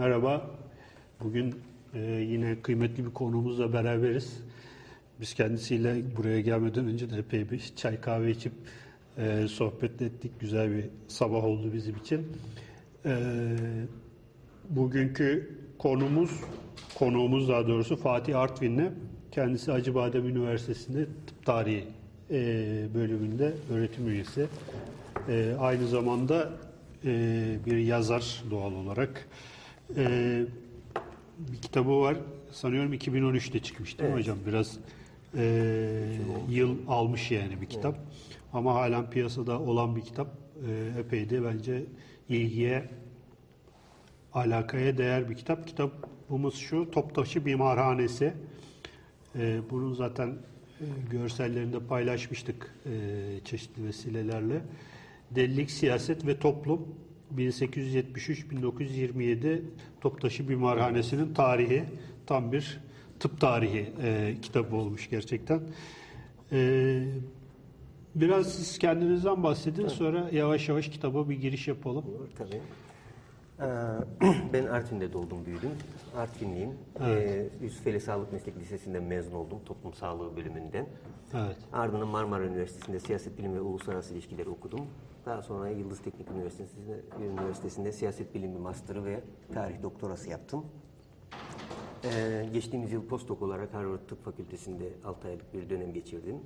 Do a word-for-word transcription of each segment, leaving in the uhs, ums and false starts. Merhaba. Bugün e, yine kıymetli bir konuğumuzla beraberiz. Biz kendisiyle buraya gelmeden önce de epey bir çay kahve içip e, sohbet ettik. Güzel bir sabah oldu bizim için. E, bugünkü konumuz, konuğumuz daha doğrusu Fatih Artvinli. Kendisi Acıbadem Üniversitesi'nde tıp tarihi e, bölümünde öğretim üyesi. E, aynı zamanda e, bir yazar doğal olarak. E, bir kitabı var. Sanıyorum iki bin on üçte çıkmıştı evet. Hocam. Biraz e, yıl almış yani bir kitap. Evet. Ama halen piyasada olan bir kitap. E, epey de bence ilgiye, alakaya değer bir kitap. Kitabımız şu: Toptaşı Bimarhanesi. E, bunun zaten e, görsellerinde paylaşmıştık e, çeşitli vesilelerle. Delilik, Siyaset ve Toplum. bin sekiz yüz yetmiş üç - bin dokuz yüz yirmi yedi Toptaşı Bimarhanesi'nin tarihi, tam bir tıp tarihi e, kitabı olmuş gerçekten. E, biraz siz kendinizden bahsedin, tabii. Sonra yavaş yavaş kitaba bir giriş yapalım. Tabii. Ee, ben Artvin'de doğdum, büyüdüm. Artvinliyim. Evet. Ee, Yusufeli Sağlık Meslek Lisesi'nden mezun oldum, toplum sağlığı bölümünden. Evet. Ardından Marmara Üniversitesi'nde siyaset bilimi ve uluslararası ilişkileri okudum. Daha sonra Yıldız Teknik Üniversitesi'nde, Üniversitesi'nde siyaset bilimi master'ı ve tarih doktorası yaptım. Ee, geçtiğimiz yıl postdoc olarak Harvard Tıp Fakültesi'nde altı aylık bir dönem geçirdim.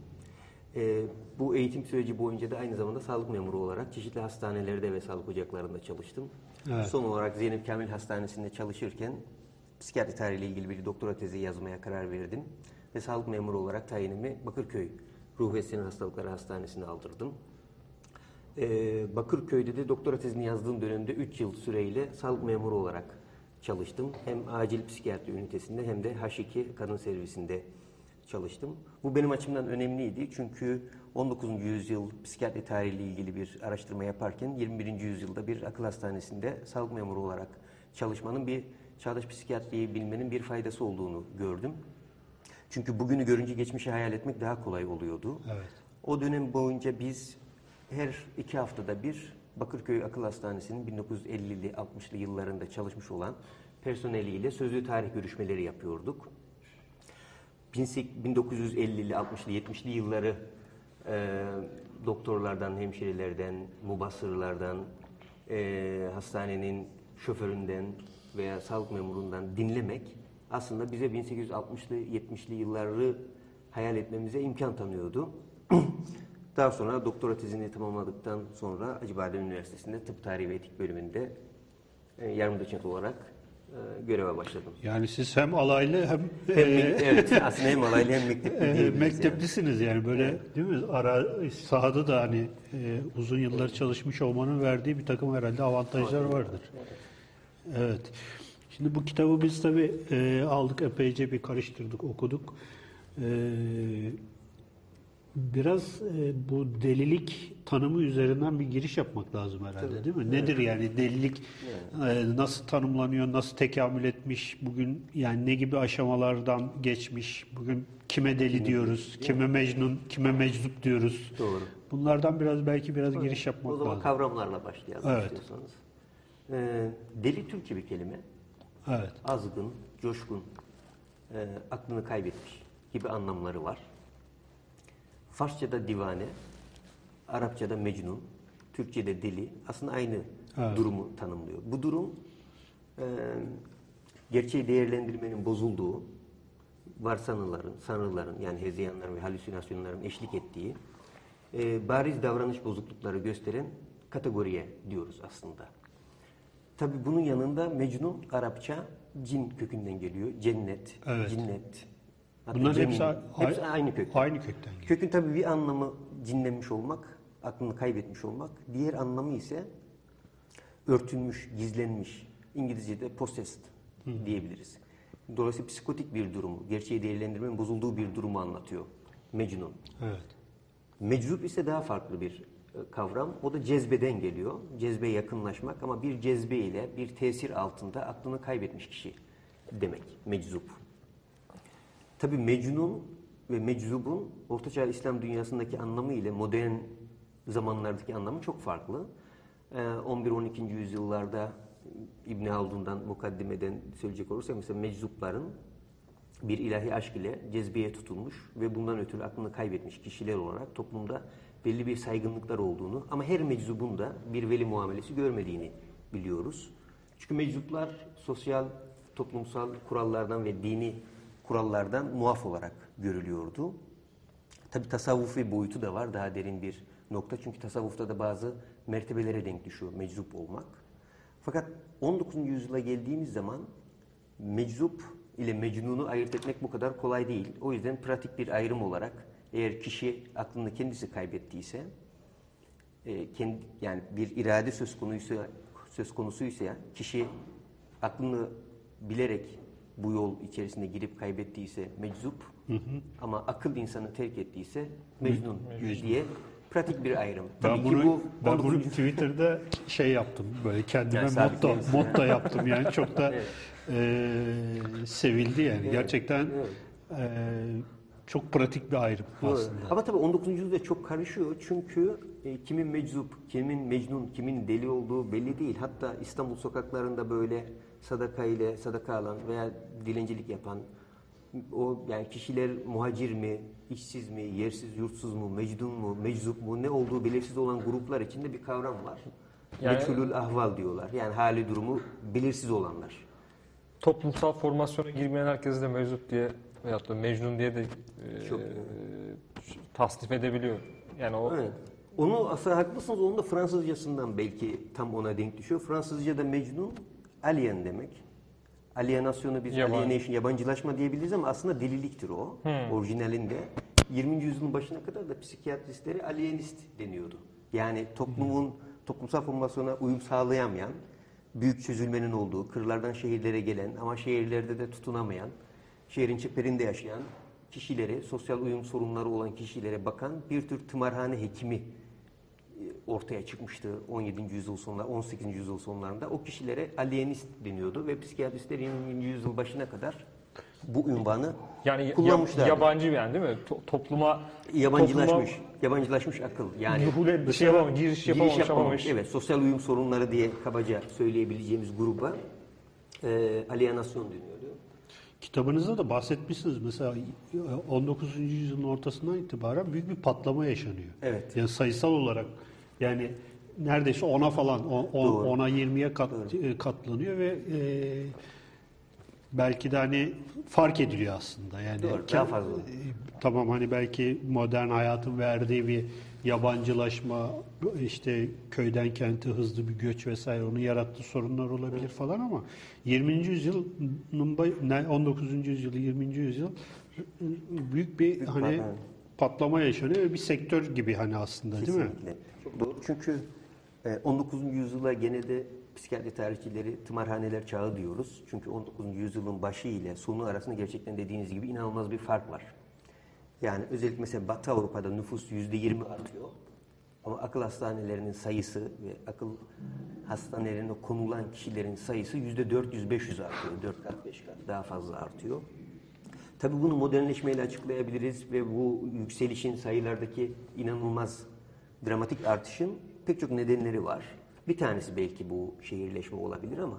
Ee, bu eğitim süreci boyunca da aynı zamanda sağlık memuru olarak çeşitli hastanelerde ve sağlık ocaklarında çalıştım. Evet. Son olarak Zeynep Kamil Hastanesi'nde çalışırken psikiyatri tarihiyle ilgili bir doktora tezi yazmaya karar verdim. Ve sağlık memuru olarak tayinimi Bakırköy Ruh ve Sinir Hastalıkları Hastanesi'ne aldırdım. Ee, Bakırköy'de de doktora tezini yazdığım dönemde üç yıl süreyle sağlık memuru olarak çalıştım. Hem acil psikiyatri ünitesinde hem de H iki kadın servisinde çalıştım. Bu benim açımdan önemliydi çünkü on dokuzuncu yüzyıl psikiyatri tarihiyle ilgili bir araştırma yaparken yirmi birinci yüzyılda bir akıl hastanesinde sağlık memuru olarak çalışmanın bir çağdaş psikiyatriyi bilmenin bir faydası olduğunu gördüm. Çünkü bugünü görünce geçmişi hayal etmek daha kolay oluyordu. Evet. O dönem boyunca biz her iki haftada bir Bakırköy Akıl Hastanesi'nin bin dokuz yüz ellili altmışlı yıllarında çalışmış olan personeliyle sözlü tarih görüşmeleri yapıyorduk. bin dokuz yüz ellili altmışlı yetmişli yılları e, doktorlardan, hemşirelerden, mubasırlardan, e, hastanenin şoföründen veya sağlık memurundan dinlemek aslında bize bin sekiz yüz altmışlı yetmişli yılları hayal etmemize imkan tanıyordu. Daha sonra doktora tezini tamamladıktan sonra Acıbadem Üniversitesi'nde Tıp Tarihi ve Etik bölümünde e, yardımcı doçent olarak e, göreve başladım. Yani siz hem alaylı hem... hem e, evet, aslında hem alaylı hem mektepli e, mekteplisiniz yani, yani böyle evet. Değil mi? Ara, sahada da hani e, uzun yıllar evet. Çalışmış olmanın verdiği bir takım herhalde avantajlar evet. Vardır. Evet. Evet. Şimdi bu kitabı biz tabii e, aldık, epeyce bir karıştırdık, okuduk. E, Biraz e, bu delilik tanımı üzerinden bir giriş yapmak lazım herhalde tabii. Değil mi? Nedir evet. Yani delilik evet. e, nasıl tanımlanıyor, nasıl tekamül etmiş, bugün yani ne gibi aşamalardan geçmiş, bugün kime deli evet. diyoruz, kime mecnun, kime meczup diyoruz. Doğru. Bunlardan biraz belki biraz evet. giriş yapmak lazım. O zaman lazım. Kavramlarla başlayalım evet. istiyorsanız. E, deli Türkçe bir kelime. Evet. Azgın, coşkun, e, aklını kaybetmiş gibi anlamları var. Farsça'da divane, Arapça'da mecnun, Türkçe'de deli aslında aynı evet. durumu tanımlıyor. Bu durum e, gerçeği değerlendirmenin bozulduğu, varsanıların, sanrıların yani hezeyanların ve halüsinasyonların eşlik ettiği e, bariz davranış bozuklukları gösteren kategoriye diyoruz aslında. Tabii bunun yanında mecnun Arapça cin kökünden geliyor. Cennet, evet. cinnet. Hatta bunların cemin, hepsi, hepsi aynı kökten. Aynı kökten. Kökün tabii bir anlamı cinlenmiş olmak, aklını kaybetmiş olmak. Diğer anlamı ise örtünmüş, gizlenmiş. İngilizce'de possessed Hı. diyebiliriz. Dolayısıyla psikotik bir durumu, gerçeği değerlendirmenin bozulduğu bir durumu anlatıyor mecnun. Evet. Meczup ise daha farklı bir kavram. O da cezbeden geliyor. Cezbeye yakınlaşmak ama bir cezbe ile bir tesir altında aklını kaybetmiş kişi demek meczup. Tabii mecnun ve meczubun Ortaçağ İslam dünyasındaki anlamı ile modern zamanlardaki anlamı çok farklı. on bir on ikinci yüzyıllarda İbn Haldun'dan, mukaddimeden söyleyecek olursak mesela meczupların bir ilahi aşk ile cezbeye tutulmuş ve bundan ötürü aklını kaybetmiş kişiler olarak toplumda belli bir saygınlıklar olduğunu ama her meczubun da bir veli muamelesi görmediğini biliyoruz. Çünkü meczuplar sosyal, toplumsal kurallardan ve dini kurallardan muaf olarak görülüyordu. Tabi tasavvufi boyutu da var, daha derin bir nokta. Çünkü tasavvufta da bazı mertebelere denk düşüyor meczup olmak. Fakat on dokuzuncu yüzyıla geldiğimiz zaman meczup ile mecnunu ayırt etmek bu kadar kolay değil. O yüzden pratik bir ayrım olarak eğer kişi aklını kendisi kaybettiyse, e, kendi, yani bir irade söz konusuysa, söz konusuysa kişi aklını bilerek bu yol içerisinde girip kaybettiyse meczup, hı hı. ama akıl insanı terk ettiyse mecnun Mecnun. diye pratik bir ayrım. Tabii ben bunu, ki bu ben bunu Twitter'da şey yaptım, böyle kendime yani motto, motto yaptım yani çok da evet. e, sevildi yani evet. gerçekten evet. E, çok pratik bir ayrım evet. aslında. Ama tabii on dokuzuncu yüzyılda çok karışıyor çünkü e, kimin meczup, kimin mecnun, kimin deli olduğu belli değil. Hatta İstanbul sokaklarında böyle sadaka ile sadaka alan veya dilencilik yapan o yani kişiler muhacir mi, işsiz mi, yersiz yurtsuz mu, mecdun mu, meczup mu ne olduğu belirsiz olan gruplar içinde bir kavram var. Yani, meçhulül ahval diyorlar. Yani hali durumu belirsiz olanlar. Toplumsal formasyona girmeyen herkesi de meczup diye veyahut da mecnun diye de e, e, tasnif edebiliyor. Yani o evet. Onu aslında haklısınız. Onun da Fransızcasından belki tam ona denk düşüyor. Fransızca'da mecnun alien demek. Alienasyonu biz Yaban. alienation, yabancılaşma diyebiliriz ama aslında deliliktir o. Hmm. Orijinalinde. yirminci yüzyılın başına kadar da psikiyatristlere alienist deniyordu. Yani toplumun, hmm. toplumsal formasyona uyum sağlayamayan, büyük çözülmenin olduğu, kırlardan şehirlere gelen ama şehirlerde de tutunamayan, şehrin çeperinde yaşayan kişilere, sosyal uyum sorunları olan kişilere bakan bir tür tımarhane hekimi ortaya çıkmıştı on yedinci yüzyıl sonunda, on sekizinci yüzyıl sonlarında. O kişilere alienist deniyordu ve psikiyatristler yirminci yüzyıl başına kadar bu ünvanı yani kullanmışlardı. Yabancı yani değil mi? To- topluma yabancılaşmış. Topluma, yabancılaşmış akıl. Yani bir şey yapamamış, giriş yapamamış. Giriş yapamamış. Evet, sosyal uyum sorunları diye kabaca söyleyebileceğimiz gruba eee alienasyon deniyordu. Kitabınızda da bahsetmişsiniz mesela on dokuzuncu yüzyılın ortasından itibaren büyük bir patlama yaşanıyor. Evet. Yani sayısal olarak yani neredeyse ona falan ona yirmiye kat, katlanıyor ve e, belki de hani fark ediliyor aslında. Yani Doğru, kend, fazla. E, tamam hani belki modern hayatın verdiği bir yabancılaşma işte köyden kente hızlı bir göç vesaire onu yarattığı sorunlar olabilir falan ama yirminci yüzyıl on dokuzuncu yüzyıl yirminci yüzyıl büyük bir hani patlama yaşanıyor ve bir sektör gibi hani aslında değil Kesinlikle. mi? Çok doğru. Çünkü on dokuzuncu yüzyıla gene de psikiyatri tarihçileri tımarhaneler çağı diyoruz. Çünkü on dokuzuncu yüzyılın başı ile sonu arasında gerçekten dediğiniz gibi inanılmaz bir fark var. Yani özellikle mesela Batı Avrupa'da nüfus yüzde yirmi artıyor. Ama akıl hastanelerinin sayısı ve akıl hastanelerine konulan kişilerin sayısı yüzde dört yüz beş yüz artıyor. Dört kat, beş kat daha fazla artıyor. Tabii bunu modernleşmeyle açıklayabiliriz ve bu yükselişin sayılardaki inanılmaz dramatik artışın pek çok nedenleri var. Bir tanesi belki bu şehirleşme olabilir ama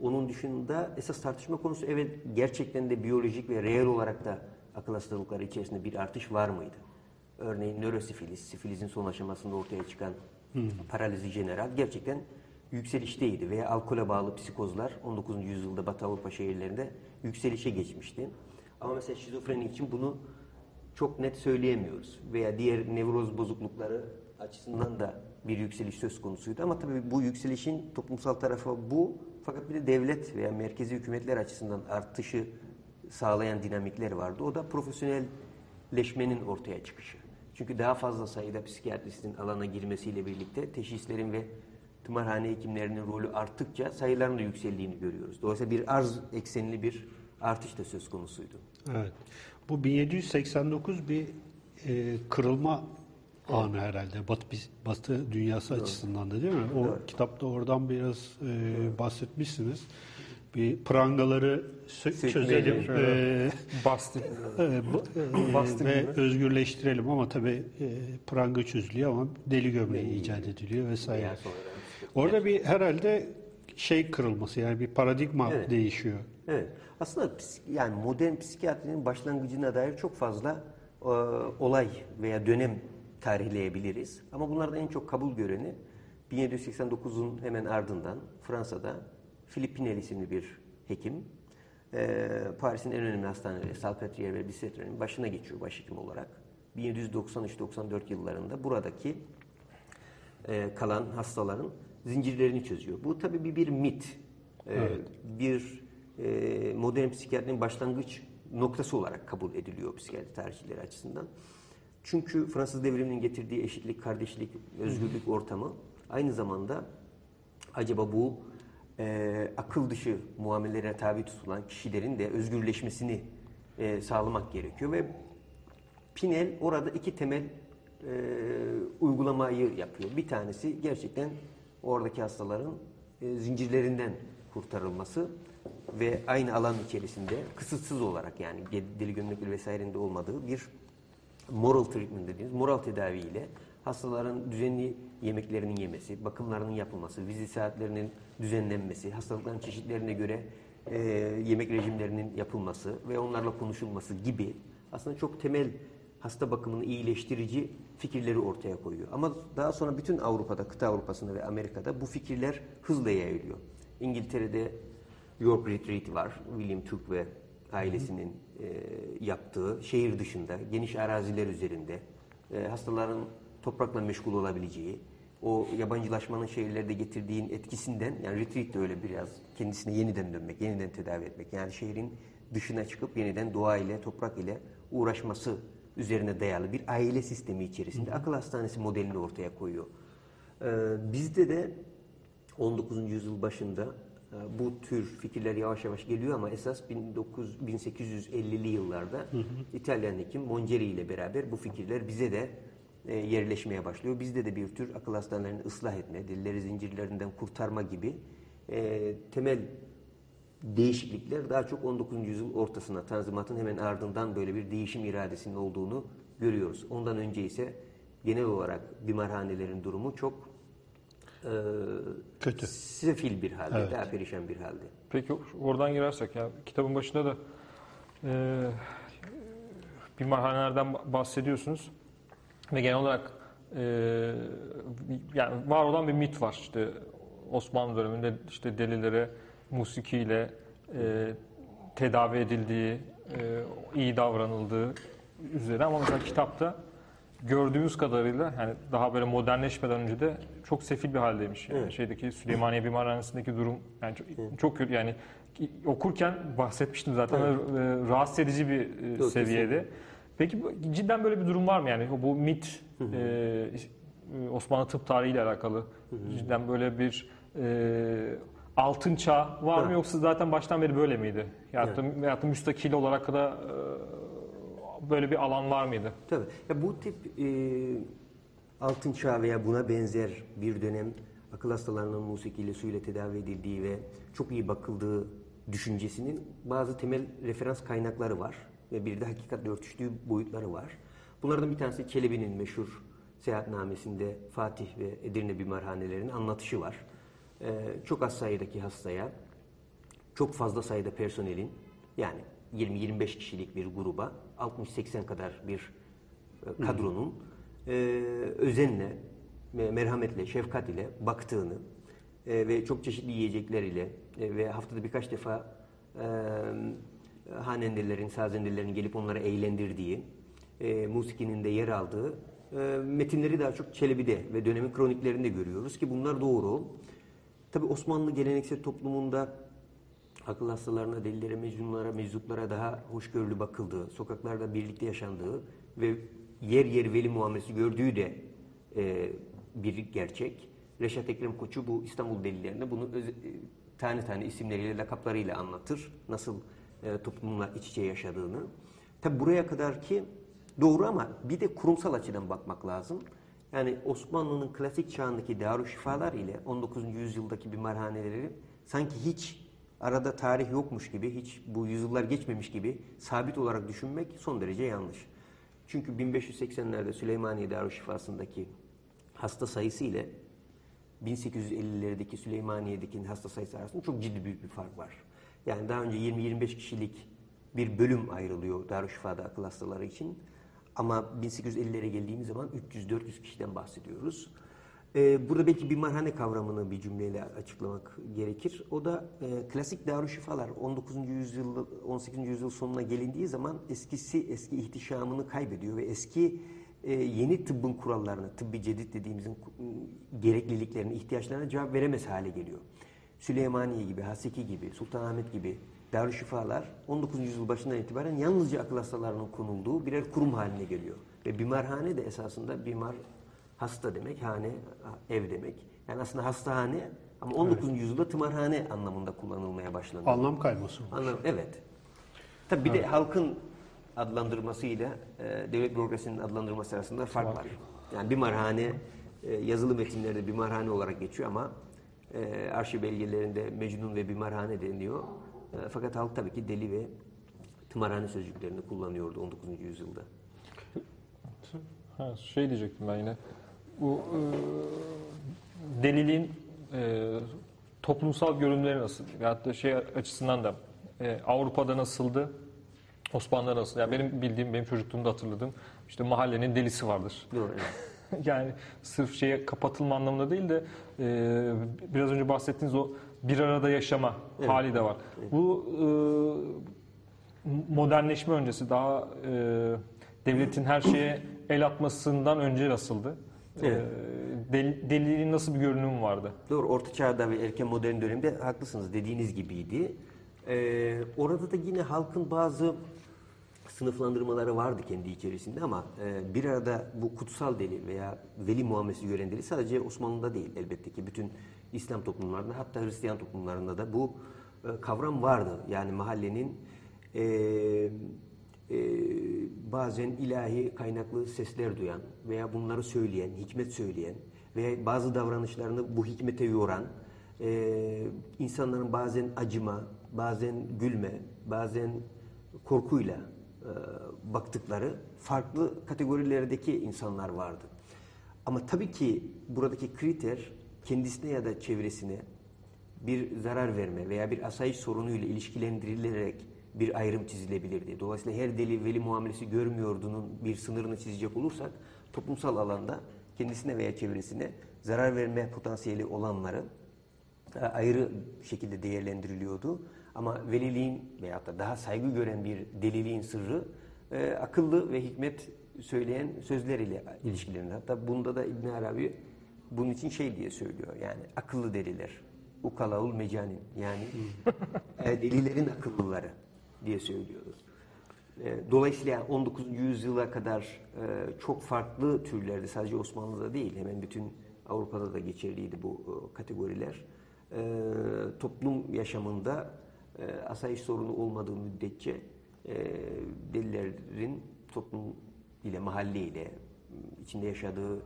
onun dışında esas tartışma konusu evet gerçekten de biyolojik ve reel olarak da akıl hastalıkları içerisinde bir artış var mıydı? Örneğin nörosifiliz, sifilizin son aşamasında ortaya çıkan hmm. paralizi general gerçekten yükselişteydi. Veya alkole bağlı psikozlar on dokuzuncu yüzyılda Batı Avrupa şehirlerinde yükselişe geçmişti. Ama mesela şizofreni için bunu çok net söyleyemiyoruz. Veya diğer nevroz bozuklukları açısından da bir yükseliş söz konusuydu. Ama tabii bu yükselişin toplumsal tarafı bu. Fakat bir de devlet veya merkezi hükümetler açısından artışı sağlayan dinamikler vardı. O da profesyonelleşmenin ortaya çıkışı. Çünkü daha fazla sayıda psikiyatristin alana girmesiyle birlikte teşhislerin ve tımarhane hekimlerinin rolü arttıkça sayıların da yükseldiğini görüyoruz. Dolayısıyla bir arz eksenli bir artış da söz konusuydu. Evet. Bu bin yedi yüz seksen dokuz bir e, kırılma evet. anı herhalde. Batı, Batı dünyası Doğru. açısından da değil mi? O Doğru. kitapta oradan biraz e, bahsetmişsiniz. Bir prangaları sö- çözelim ee, e, ve özgürleştirelim ama tabii e, pranga çözülüyor ama deli gömleği icat ediliyor vesaire. Orada bir herhalde şey kırılması, yani bir paradigma evet. değişiyor. Evet. Aslında yani modern psikiyatrinin başlangıcına dair çok fazla e, olay veya dönem tarihleyebiliriz. Ama bunlardan en çok kabul göreni bin yedi yüz seksen dokuzun hemen ardından Fransa'da Philippe Pinel isimli bir hekim, e, Paris'in en önemli hastaneleri Salpêtrière ve Bicêtre başına geçiyor başhekim olarak. bin yedi yüz doksan üç doksan dört yıllarında buradaki e, kalan hastaların zincirlerini çözüyor. Bu tabii bir, bir mit, e, evet. bir e, modern psikiyatrinin başlangıç noktası olarak kabul ediliyor psikiyatri tarihçileri açısından. Çünkü Fransız devriminin getirdiği eşitlik, kardeşlik, özgürlük ortamı aynı zamanda acaba bu e, akıl dışı muamelelere tabi tutulan kişilerin de özgürleşmesini e, sağlamak gerekiyor ve Pinel orada iki temel e, uygulamayı yapıyor. Bir tanesi gerçekten oradaki hastaların e, zincirlerinden kurtarılması ve aynı alan içerisinde kısıtsız olarak, yani deli gömlekli vesairenin de olmadığı bir moral treatment dediğimiz moral tedaviyle hastaların düzenli yemeklerinin yemesi, bakımlarının yapılması, vizit saatlerinin düzenlenmesi, hastalıkların çeşitlerine göre e, yemek rejimlerinin yapılması ve onlarla konuşulması gibi aslında çok temel hasta bakımını iyileştirici fikirleri ortaya koyuyor. Ama daha sonra bütün Avrupa'da, kıta Avrupa'sında ve Amerika'da bu fikirler hızla yayılıyor. İngiltere'de York Retreat var, William Tuke ve ailesinin e, yaptığı, şehir dışında, geniş araziler üzerinde, e, hastaların toprakla meşgul olabileceği, o yabancılaşmanın şehirlerde getirdiğin etkisinden, yani retreat de öyle biraz kendisine yeniden dönmek, yeniden tedavi etmek, yani şehrin dışına çıkıp yeniden doğa ile, toprak ile uğraşması üzerine dayalı bir aile sistemi içerisinde hı hı. akıl hastanesi modelini ortaya koyuyor. Ee, bizde de on dokuzuncu yüzyıl başında bu tür fikirler yavaş yavaş geliyor ama esas bin sekiz yüz ellili yıllarda hı hı. İtalyan hekim Mongeri ile beraber bu fikirler bize de e, yerleşmeye başlıyor. Bizde de bir tür akıl hastanelerini ıslah etme, delileri zincirlerinden kurtarma gibi e, temel değişiklikler daha çok on dokuzuncu yüzyıl ortasına, Tanzimat'ın hemen ardından böyle bir değişim iradesinin olduğunu görüyoruz. Ondan önce ise genel olarak bimarhanelerin durumu çok e, kötü, sefil bir halde, evet. daha perişan bir halde. Peki oradan girersek, ya kitabın başında da e, bimarhanelerden bahsediyorsunuz ve genel olarak e, yani var olan bir mit var, işte Osmanlı döneminde işte delilere musikiyle e, tedavi edildiği, e, iyi davranıldığı üzere, ama mesela kitapta gördüğümüz kadarıyla yani daha böyle modernleşmeden önce de çok sefil bir haldeymiş. Yani evet. şeydeki Süleymaniye Bimarhanesi'ndeki durum yani çok, evet. çok kötü, yani okurken bahsetmiştim zaten evet. e, rahatsız edici bir e, evet, seviyede. Kesinlikle. Peki cidden böyle bir durum var mı, yani bu mit hı hı. E, Osmanlı tıp tarihiyle alakalı hı hı. cidden böyle bir e, altın çağ var evet. mı, yoksa zaten baştan beri böyle miydi? Veyahut da evet. müstakil olarak da e, böyle bir alan var mıydı? Tabii. Ya bu tip e, altın çağ veya buna benzer bir dönem akıl hastalarının musikiyle, suyla tedavi edildiği ve çok iyi bakıldığı düşüncesinin bazı temel referans kaynakları var. Ve bir de hakikatle örtüştüğü boyutları var. Bunlardan bir tanesi Çelebi'nin meşhur seyahatnamesinde Fatih ve Edirne bimarhanelerinin anlatışı var. Çok az sayıdaki hastaya, çok fazla sayıda personelin, yani yirmi yirmi beş kişilik bir gruba, altmış seksen kadar bir kadronun hmm. özenle, merhametle, şefkat ile baktığını ve çok çeşitli yiyecekler ile ve haftada birkaç defa hanendelerin, sazendelerin gelip onları eğlendirdiği, musikinin de yer aldığı metinleri daha çok Çelebi'de ve dönemin kroniklerinde görüyoruz ki bunlar doğru. Tabii Osmanlı geleneksel toplumunda akıl hastalarına, delilere, mecnunlara, meczuplara daha hoşgörülü bakıldığı, sokaklarda birlikte yaşandığı ve yer yer veli muamelesi gördüğü de e, bir gerçek. Reşat Ekrem Koçu bu İstanbul delillerinde bunu öz, e, tane tane isimleriyle, lakaplarıyla anlatır. Nasıl e, toplumla iç içe yaşadığını. Tabii buraya kadar ki doğru, ama bir de kurumsal açıdan bakmak lazım. Yani Osmanlı'nın klasik çağındaki darüşşifalar ile on dokuzuncu yüzyıldaki bimarhaneleri sanki hiç arada tarih yokmuş gibi, hiç bu yüzyıllar geçmemiş gibi sabit olarak düşünmek son derece yanlış. Çünkü bin beş yüz seksenlerde Süleymaniye Darüşşifası'ndaki hasta sayısı ile bin sekiz yüz ellilerdeki Süleymaniye'deki hasta sayısı arasında çok ciddi büyük bir fark var. Yani daha önce yirmi yirmi beş kişilik bir bölüm ayrılıyor Darüşşifa'da akıl hastaları için. Ama bin sekiz yüz ellilere geldiğimiz zaman üç yüz dört yüz kişiden bahsediyoruz. Ee, burada belki bimarhane kavramını bir cümleyle açıklamak gerekir. O da e, klasik darüşşifalar on dokuzuncu yüzyıl, on sekizinci yüzyıl sonuna gelindiği zaman eskisi eski ihtişamını kaybediyor ve eski e, yeni tıbbın kurallarına, tıbbi cedid dediğimizin gerekliliklerine, ihtiyaçlarına cevap veremez hale geliyor. Süleymaniye gibi, Haseki gibi, Sultanahmet gibi darüşşifalar on dokuzuncu yüzyıl başından itibaren yalnızca akıl hastalarının konulduğu birer kurum haline geliyor. Ve bimarhane de esasında bimar hasta demek, hane, ev demek. Yani aslında hastahane ama on dokuzuncu evet. yüzyılda tımarhane anlamında kullanılmaya başlandı. Anlam kayması. Anlam, evet. Tabii bir evet. de halkın adlandırmasıyla e, devlet bürokrasinin adlandırması arasında fark var. Yani bimarhane e, yazılı metinlerde bimarhane olarak geçiyor ama e, arşiv belgelerinde Mecnun ve bimarhane deniliyor. E, fakat halk tabii ki deli ve tımarhane sözcüklerini kullanıyordu on dokuzuncu yüzyılda. Ha, şey diyecektim ben yine. Bu e, deliliğin e, toplumsal görünümleri nasıl? Veyahut da şey açısından da e, Avrupa'da nasıldı? Osmanlı'da nasıl? Yani benim bildiğim, benim çocukluğumda hatırladığım işte mahallenin delisi vardır. Doğru. Yani sırf şeye kapatılma anlamında değil de e, biraz önce bahsettiğiniz o bir arada yaşama evet. hali de var. Evet. Bu e, modernleşme öncesi daha e, devletin her şeye el atmasından önce nasıldı? Evet. Del, deliliğin nasıl bir görünümü vardı? Doğru, Orta Çağ'da ve erken modern dönemde haklısınız, dediğiniz gibiydi. Ee, orada da yine halkın bazı sınıflandırmaları vardı kendi içerisinde ama e, bir arada bu kutsal deli veya veli muamelesi gören deli sadece Osmanlı'da değil elbette ki bütün İslam toplumlarında, hatta Hristiyan toplumlarında da bu e, kavram vardı. Yani mahallenin e, Ee, bazen ilahi kaynaklı sesler duyan veya bunları söyleyen, hikmet söyleyen veya bazı davranışlarını bu hikmete yoran, e, insanların bazen acıma, bazen gülme, bazen korkuyla e, baktıkları farklı kategorilerdeki insanlar vardı. Ama tabii ki buradaki kriter kendisine ya da çevresine bir zarar verme veya bir asayiş sorunuyla ilişkilendirilerek bir ayrım çizilebilirdi. Dolayısıyla her deli veli muamelesi görmüyordunun bir sınırını çizecek olursak toplumsal alanda kendisine veya çevresine zarar verme potansiyeli olanları ayrı şekilde değerlendiriliyordu. Ama veliliğin veyahut da daha saygı gören bir deliliğin sırrı akıllı ve hikmet söyleyen sözler ile ilişkilenir. Hatta bunda da İbn Arabi bunun için şey diye söylüyor. Yani akıllı deliler, ukalaul mecanin, yani delilerin akıllıları diye söylüyoruz. Dolayısıyla on dokuzuncu yüzyıla kadar çok farklı türlerde, sadece Osmanlı'da değil, hemen bütün Avrupa'da da geçerliydi bu kategoriler. Toplum yaşamında asayiş sorunu olmadığı müddetçe delilerin toplum ile, mahalle ile, içinde yaşadığı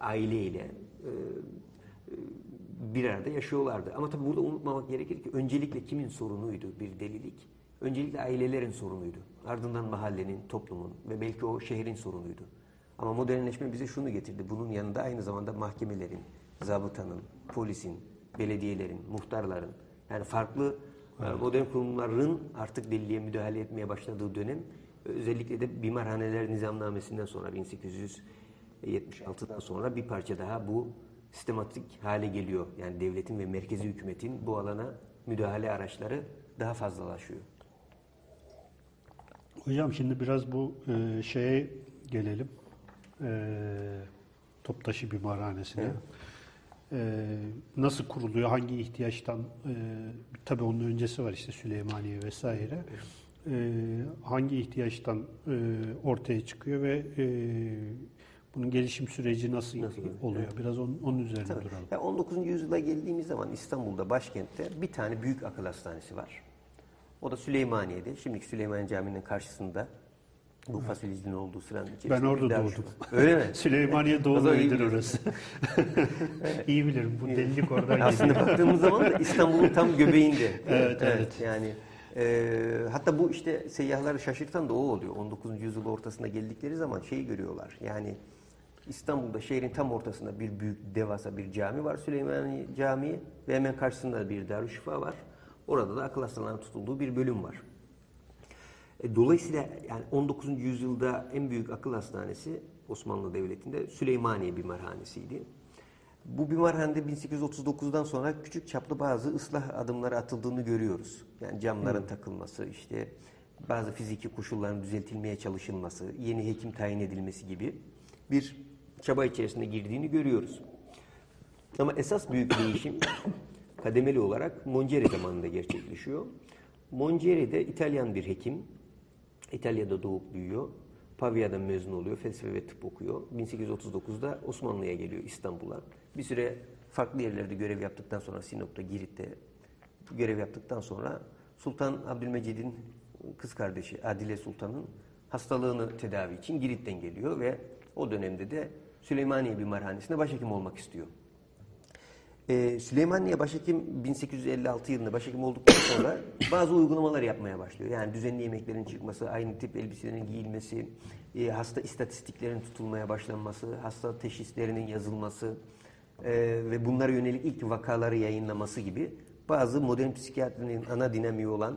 aile ile bir arada yaşıyorlardı. Ama tabii burada unutmamak gerekir ki öncelikle kimin sorunuydu bir delilik? Öncelikle ailelerin sorunuydu. Ardından mahallenin, toplumun ve belki o şehrin sorunuydu. Ama modernleşme bize şunu getirdi. Bunun yanında aynı zamanda mahkemelerin, zabıtanın, polisin, belediyelerin, muhtarların, yani farklı evet. modern kurumların artık deliliğe müdahale etmeye başladığı dönem, özellikle de Bimarhaneler Nizamnamesi'nden sonra bin sekiz yüz yetmiş altıdan sonra bir parça daha bu sistematik hale geliyor. Yani devletin ve merkezi hükümetin bu alana müdahale araçları daha fazlalaşıyor. Hocam şimdi biraz bu e, şeye gelelim. E, Toptaşı Bimarhanesi'ne. Evet. E, nasıl kuruluyor? Hangi ihtiyaçtan? E, tabii onun öncesi var işte Süleymaniye vesaire. E, hangi ihtiyaçtan e, ortaya çıkıyor ve e, bunun gelişim süreci nasıl, nasıl oluyor? Evet. Biraz onun, onun üzerine Tabii. duralım. Yani on dokuzuncu yüzyıla geldiğimiz zaman İstanbul'da, başkentte bir tane büyük akıl hastanesi var. O da Süleymaniye'de. Şimdiki Süleymaniye Camii'nin karşısında. Bu fasulyecinin olduğu sıranın içerisinde. Ben orada doğdum. Öyle mi? Süleymaniye doğum evidir orası. Evet. İyi bilirim. Bu delilik oradan geliyor. Aslında baktığımız zaman da İstanbul'un tam göbeğinde. Evet, evet. evet. Yani Ee, hatta bu işte seyyahları şaşırtan da o oluyor. on dokuzuncu yüzyıl ortasına geldikleri zaman şeyi görüyorlar. Yani İstanbul'da şehrin tam ortasında bir büyük devasa bir cami var, Süleymaniye Camii, ve hemen karşısında bir Darüşşifa var. Orada da akıl hastalarının tutulduğu bir bölüm var. Dolayısıyla yani on dokuzuncu yüzyılda en büyük akıl hastanesi Osmanlı Devleti'nde Süleymaniye Bimarhanesi'ydi. Bu bimarhanede bin sekiz yüz otuz dokuzdan sonra küçük çaplı bazı ıslah adımları atıldığını görüyoruz. Yani camların hmm. takılması, işte bazı fiziki koşulların düzeltilmeye çalışılması, yeni hekim tayin edilmesi gibi bir çaba içerisinde girdiğini görüyoruz. Ama esas büyük değişim kademeli olarak Mongeri zamanında gerçekleşiyor. Mongeri'de İtalyan bir hekim, İtalya'da doğup büyüyor, Pavia'da mezun oluyor, felsefe ve tıp okuyor. bin sekiz yüz otuz dokuzda Osmanlı'ya geliyor, İstanbul'a. Bir süre farklı yerlerde görev yaptıktan sonra, Sinop'ta, Girit'te görev yaptıktan sonra Sultan Abdülmecid'in kız kardeşi Adile Sultan'ın hastalığını tedavi için Girit'ten geliyor ve o dönemde de Süleymaniye Bimarhanesi'nde başhekim olmak istiyor. Ee, Süleymaniye başhekim bin sekiz yüz elli altı yılında başhekim olduktan sonra bazı uygulamalar yapmaya başlıyor. Yani düzenli yemeklerin çıkması, aynı tip elbiselerin giyilmesi, e, hasta istatistiklerin tutulmaya başlanması, hasta teşhislerinin yazılması e, ve bunlara yönelik ilk vakaları yayınlaması gibi bazı modern psikiyatrinin ana dinamiği olan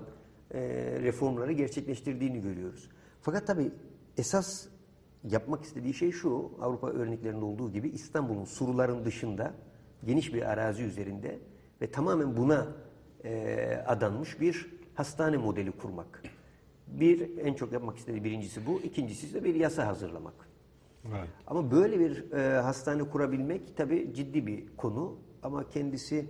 e, reformları gerçekleştirdiğini görüyoruz. Fakat tabii esas yapmak istediği şey şu, Avrupa örneklerinde olduğu gibi İstanbul'un surların dışında geniş bir arazi üzerinde ve tamamen buna e, adanmış bir hastane modeli kurmak. Bir, en çok yapmak istediği birincisi bu, ikincisi de bir yasa hazırlamak. Evet. Ama böyle bir e, hastane kurabilmek tabii ciddi bir konu, ama kendisi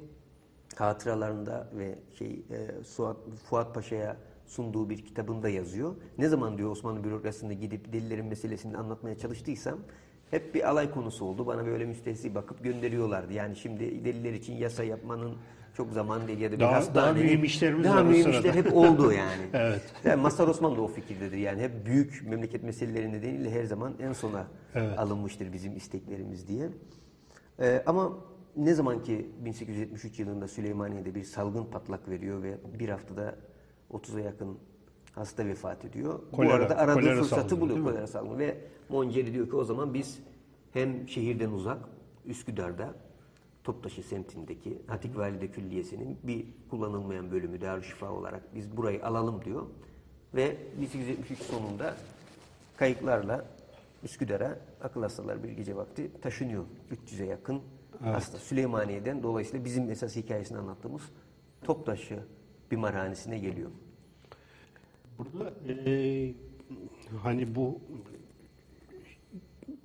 hatıralarında ve şey e, Suat, Fuat Paşa'ya sunduğu bir kitabında yazıyor. Ne zaman diyor Osmanlı bürokrasisinde gidip delilerin meselesini anlatmaya çalıştıysam hep bir alay konusu oldu. Bana böyle müstehsi bakıp gönderiyorlardı. Yani şimdi deliler için yasa yapmanın çok zaman değil, ya da bir daha, hastane. Daha büyük işlerimiz var. Daha büyük işler hep oldu yani. Evet. Yani Mazhar Osman da o fikirdedir. Yani hep büyük memleket meseleleri nedeniyle her zaman en sona evet. alınmıştır bizim isteklerimiz diye. Ee, ama ne zaman ki bin sekiz yüz yetmiş üç yılında Süleymaniye'de bir salgın patlak veriyor ve bir haftada otuza yakın hasta vefat ediyor. Kolera, bu arada aradığı fırsatı salgını, buluyor, kolera salgını. Ve Mongeri diyor ki o zaman biz hem şehirden uzak Üsküdar'da Toptaşı semtindeki Hatikvalide Külliyesi'nin bir kullanılmayan bölümü Darüşşifa olarak biz burayı alalım diyor. Ve bin sekiz yüz yetmiş üç sonunda kayıklarla Üsküdar'a akıl hastalar bir gece vakti taşınıyor. üç yüze yakın evet. hasta Süleymaniye'den, dolayısıyla bizim esas hikayesini anlattığımız Toptaşı Bimarhanesi'ne geliyor. Burada e, hani bu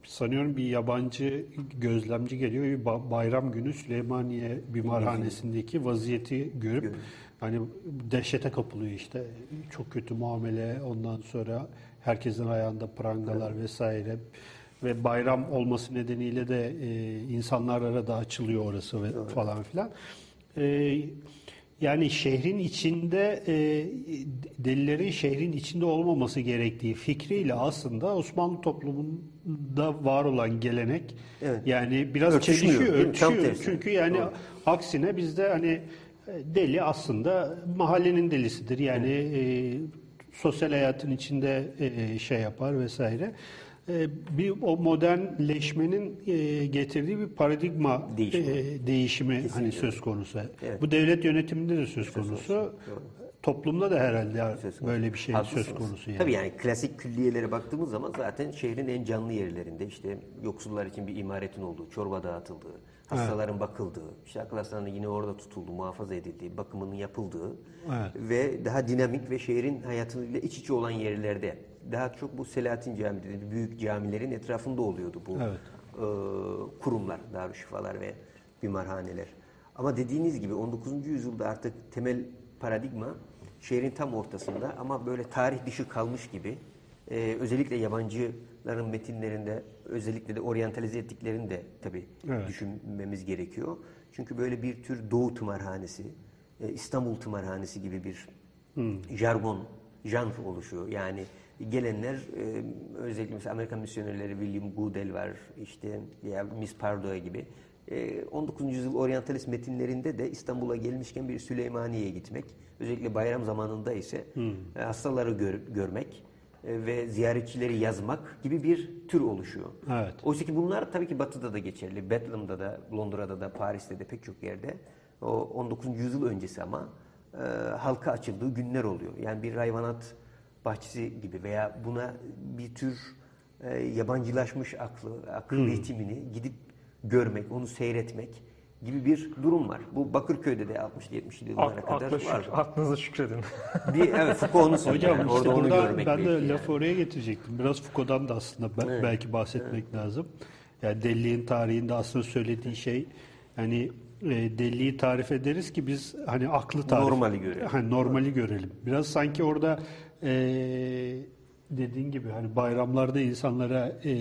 sanıyorum bir yabancı gözlemci geliyor ve bayram günü Süleymaniye Bimarhanesi'ndeki vaziyeti görüp hani dehşete kapılıyor işte. Çok kötü muamele, ondan sonra herkesin ayağında prangalar evet. vesaire ve bayram olması nedeniyle de e, insanlara da açılıyor orası ve evet. falan filan. E, Yani şehrin içinde, e, delilerin şehrin içinde olmaması gerektiği fikriyle aslında Osmanlı toplumunda var olan gelenek evet. yani biraz örtüşmüyor, çelişiyor, örtüşüyor. Çünkü yani doğru. aksine bizde hani deli aslında mahallenin delisidir. Yani e, sosyal hayatın içinde e, şey yapar vesaire. Bir o modernleşmenin getirdiği bir paradigma değişimi, değişimi hani söz konusu. Evet. Bu devlet yönetiminde de söz konusu. Söz konusu. Toplumda da herhalde böyle bir şey söz konusu. Yani. Tabii yani klasik külliyelere baktığımız zaman zaten şehrin en canlı yerlerinde işte yoksullar için bir imaretin olduğu, çorba dağıtıldığı, hastaların evet. bakıldığı, işte akıl hastalarının yine orada tutulduğu, muhafaza edildiği, bakımının yapıldığı evet. ve daha dinamik ve şehrin hayatıyla iç içe olan yerlerde. Daha çok bu Selahattin Camii dediğimiz büyük camilerin etrafında oluyordu bu evet. e, kurumlar, darüşşifalar ve bimarhaneler. Ama dediğiniz gibi on dokuzuncu yüzyılda artık temel paradigma şehrin tam ortasında ama böyle tarih dışı kalmış gibi e, özellikle yabancıların metinlerinde, özellikle de oryantalize ettiklerini de tabii evet. düşünmemiz gerekiyor. Çünkü böyle bir tür Doğu tımarhanesi, e, İstanbul tımarhanesi gibi bir hmm. jargon, janf oluşuyor. Yani gelenler e, özellikle mesela Amerikan misyonerleri William Goodell var, işte ya Miss Pardoa gibi. E, on dokuzuncu yüzyıl oryantalist metinlerinde de İstanbul'a gelmişken bir Süleymaniye'ye gitmek, özellikle bayram zamanında ise hmm. e, hastaları gör, görmek, ve ziyaretçileri yazmak gibi bir tür oluşuyor. Evet. Oysa ki bunlar tabii ki Batı'da da geçerli. Bedlam'da da, Londra'da da, Paris'te de, pek çok yerde. O on dokuzuncu yüzyıl öncesi ama e, halka açıldığı günler oluyor. Yani bir hayvanat bahçesi gibi veya buna bir tür e, yabancılaşmış aklı, akıl hmm. eğitimini gidip görmek, onu seyretmek gibi bir durum var. Bu Bakırköy'de de altmışlı yetmişli yıllara Ak, kadar şükür, var. Aklınıza şükredin. Bir, evet, Foucault'un söyledi. Yani. Işte orada onu görmek ben de yani. Lafı oraya getirecektim. Biraz Foucault'dan da aslında evet. belki bahsetmek evet. lazım. Yani Deliliğin tarihinde aslında söylediği şey, hani e, deliliği tarif ederiz ki biz hani aklı tarif normali görelim. Hani normali görelim. Biraz sanki orada e, dediğin gibi hani bayramlarda insanlara e,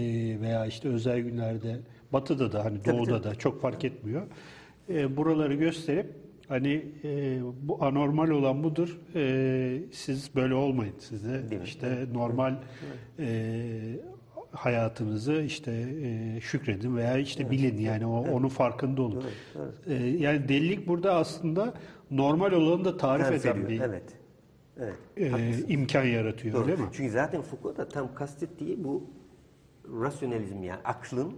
veya işte özel günlerde Batı'da da hani tabii, Doğu'da tabii. da çok fark etmiyor. E, buraları gösterip hani e, bu anormal olan budur. E, siz böyle olmayın. Siz de işte evet. normal evet. E, hayatınızı işte e, şükredin veya işte evet. bilin yani o, evet. onun farkında olun. Evet. Evet. E, yani delilik burada aslında normal olanı da tarif evet. eden bir evet. Evet. E, imkan yaratıyor. Doğru. Öyle mi? Çünkü zaten Foucault da tam kastettiği bu rasyonalizm yani aklın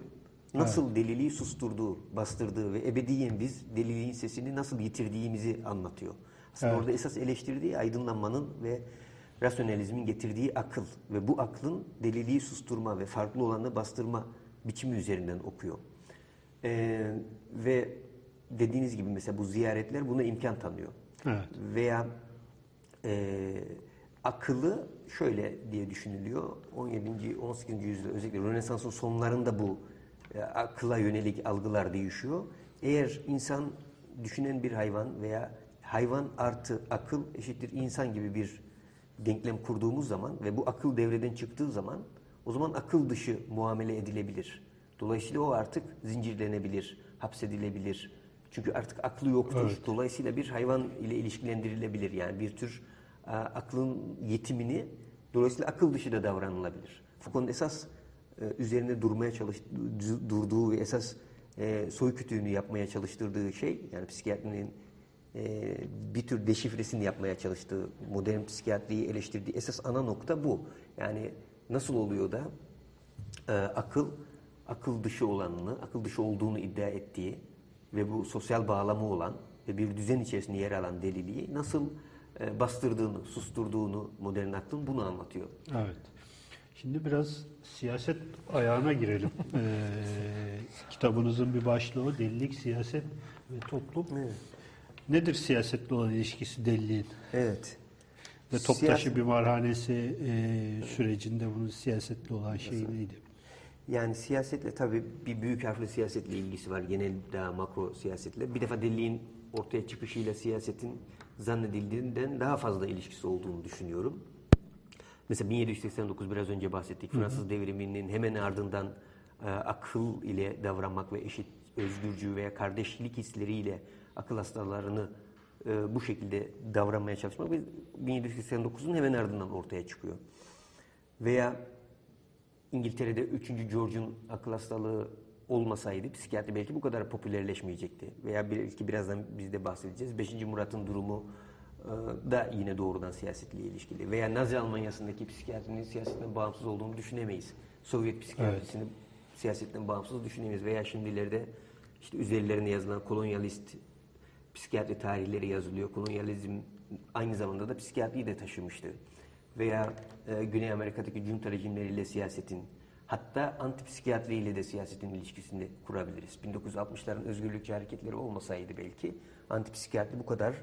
nasıl evet. deliliği susturduğu, bastırdığı ve ebediyen biz deliliğin sesini nasıl yitirdiğimizi anlatıyor. Aslında evet. orada esas eleştirdiği aydınlanmanın ve rasyonalizmin getirdiği akıl ve bu aklın deliliği susturma ve farklı olanı bastırma biçimi üzerinden okuyor. Ee, ve dediğiniz gibi mesela bu ziyaretler buna imkan tanıyor. Evet. Veya e, akıllı şöyle diye düşünülüyor. on yedinci on sekizinci yüzyılda özellikle Rönesans'ın sonlarında bu akıla yönelik algılar değişiyor. Eğer insan düşünen bir hayvan veya hayvan artı akıl eşittir insan gibi bir denklem kurduğumuz zaman ve bu akıl devreden çıktığı zaman o zaman akıl dışı muamele edilebilir. Dolayısıyla o artık zincirlenebilir, hapsedilebilir. Çünkü artık aklı yoktur. Evet. Dolayısıyla bir hayvan ile ilişkilendirilebilir. Yani bir tür aklın yetimini dolayısıyla akıl dışı da davranılabilir. Foucault'un esas üzerine durmaya çalış, durduğu ve esas e, soykütüğünü yapmaya çalıştırdığı şey, yani psikiyatrinin e, bir tür deşifresini yapmaya çalıştığı, modern psikiyatriyi eleştirdiği esas ana nokta bu. Yani nasıl oluyor da e, akıl, akıl dışı olanını, akıl dışı olduğunu iddia ettiği ve bu sosyal bağlamı olan ve bir düzen içerisinde yer alan deliliği nasıl e, bastırdığını, susturduğunu modern aklın bunu anlatıyor. Evet. Şimdi biraz siyaset ayağına girelim. ee, kitabınızın bir başlığı delilik, siyaset ve toplum. Evet. Nedir siyasetle olan ilişkisi deliliğin? Evet. Ve Toptaşı Siyaset... Bimarhanesi e, sürecinde bunun siyasetle olan şeyi Nasıl? Neydi? Yani siyasetle tabii bir büyük harfli siyasetle ilgisi var. Genel daha makro siyasetle. Bir defa deliliğin ortaya çıkışıyla siyasetin zannedildiğinden daha fazla ilişkisi olduğunu düşünüyorum. Mesela bin yedi yüz seksen dokuz biraz önce bahsettik. Fransız hı hı. devriminin hemen ardından e, akıl ile davranmak ve eşit, özgürcü veya kardeşlik hisleriyle akıl hastalarını e, bu şekilde davranmaya çalışmak bin yedi yüz seksen dokuzun hemen ardından ortaya çıkıyor. Veya İngiltere'de üçüncü George'un akıl hastalığı olmasaydı psikiyatri belki bu kadar popülerleşmeyecekti. Veya belki birazdan biz de bahsedeceğiz. beşinci Murat'ın durumu da yine doğrudan siyasetle ilişkili. Veya Nazi Almanya'sındaki psikiyatrinin siyasetten bağımsız olduğunu düşünemeyiz. Sovyet psikiyatrisini evet. siyasetten bağımsız düşünemeyiz. Veya şimdilerde işte üzerlerine yazılan kolonyalist psikiyatri tarihleri yazılıyor. Kolonyalizm aynı zamanda da psikiyatriyi de taşımıştı. Veya e, Güney Amerika'daki junta rejimleriyle siyasetin, hatta antipsikiyatriyle de siyasetin ilişkisini kurabiliriz. bin dokuz yüz altmışların özgürlükçü hareketleri olmasaydı belki antipsikiyatri bu kadar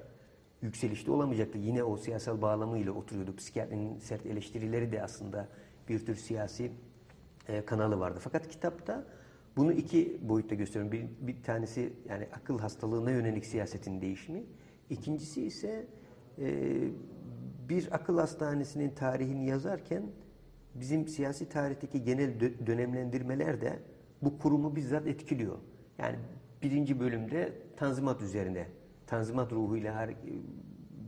yükselişte olamayacaktı. Yine o siyasal bağlamıyla oturuyordu. Psikiyatrinin sert eleştirileri de aslında bir tür siyasi e, kanalı vardı. Fakat kitapta bunu iki boyutta gösteriyorum. Bir, bir tanesi yani akıl hastalığına yönelik siyasetin değişimi. İkincisi ise e, bir akıl hastanesinin tarihini yazarken bizim siyasi tarihteki genel dö- dönemlendirmeler de bu kurumu bizzat etkiliyor. Yani birinci bölümde Tanzimat üzerine, Tanzimat ruhuyla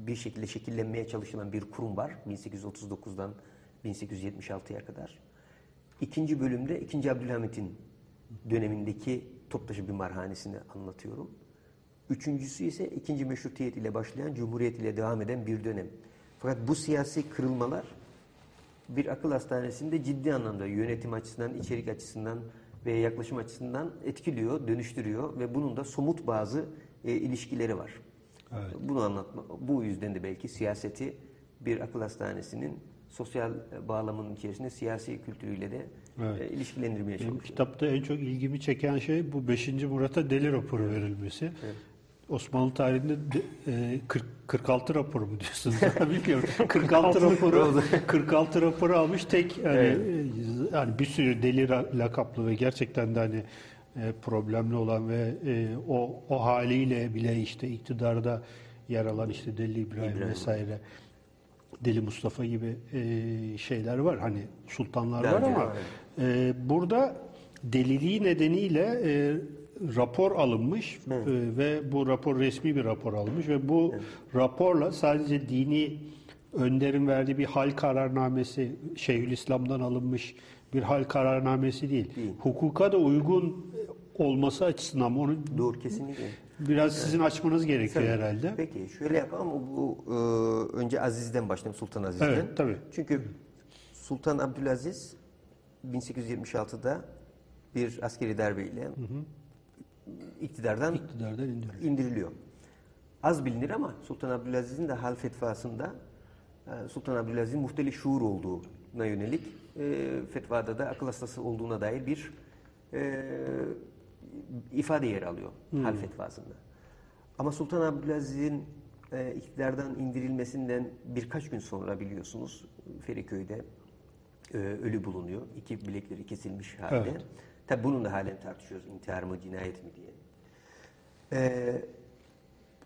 bir şekilde şekillenmeye çalışılan bir kurum var. bin sekiz yüz otuz dokuzdan bin sekiz yüz yetmiş altıya kadar. İkinci bölümde ikinci Abdülhamit'in dönemindeki Toptaşı Bimarhanesi'ni anlatıyorum. Üçüncüsü ise ikinci Meşrutiyet ile başlayan Cumhuriyet ile devam eden bir dönem. Fakat bu siyasi kırılmalar bir akıl hastanesinde ciddi anlamda yönetim açısından, içerik açısından ve yaklaşım açısından etkiliyor, dönüştürüyor ve bunun da somut bazı e, ilişkileri var. Evet. Bunu anlatma, bu yüzden de belki siyaseti bir akıl hastanesinin sosyal bağlamının içerisinde siyasi kültürüyle de evet. e, ilişkilendirmeye çalışıyor. Benim kitapta en çok ilgimi çeken şey bu beşinci Murat'a deli raporu evet. verilmesi. Evet. Osmanlı tarihinde e, kırk, kırk altı rapor mu diyorsunuz? Bilmiyorum. kırk altı raporu kırk altı raporu almış tek hani, evet. yani bir sürü deli lakaplı ve gerçekten de hani e, problemli olan ve e, o o haliyle bile işte iktidarda yer alan işte Deli İbrahim, İbrahim. vesaire, Deli Mustafa gibi e, şeyler var. Hani sultanlar var ama var. E, burada deliliği nedeniyle e, rapor alınmış evet. ve bu rapor resmi bir rapor alınmış ve bu evet. raporla sadece dini önderin verdiği bir hal kararnamesi, Şeyhülislam'dan alınmış bir hal kararnamesi değil. değil. Hukuka da uygun olması açısından onu doğru kesinlikle. Biraz sizin evet. açmanız gerekiyor tabii. herhalde. Peki şöyle yapalım, bu önce Aziz'den başlayalım, Sultan Aziz'den. Evet, tabii. Çünkü Sultan Abdülaziz bin sekiz yüz yetmiş altıda bir askeri darbeyle hı hı. İktidardan, iktidardan indiriliyor. indiriliyor. Az bilinir ama Sultan Abdülaziz'in de hal fetvasında Sultan Abdülaziz'in muhteli şuur olduğuna yönelik e, fetvada da akıl hastası olduğuna dair bir e, ifade yer alıyor hmm. hal fetvasında. Ama Sultan Abdülaziz'in e, iktidardan indirilmesinden birkaç gün sonra biliyorsunuz Feriköy'de e, ölü bulunuyor. İki bilekleri kesilmiş halde. Evet. Tabi bunun da halen tartışıyoruz. İntihar mı, cinayet mi diye. Ee,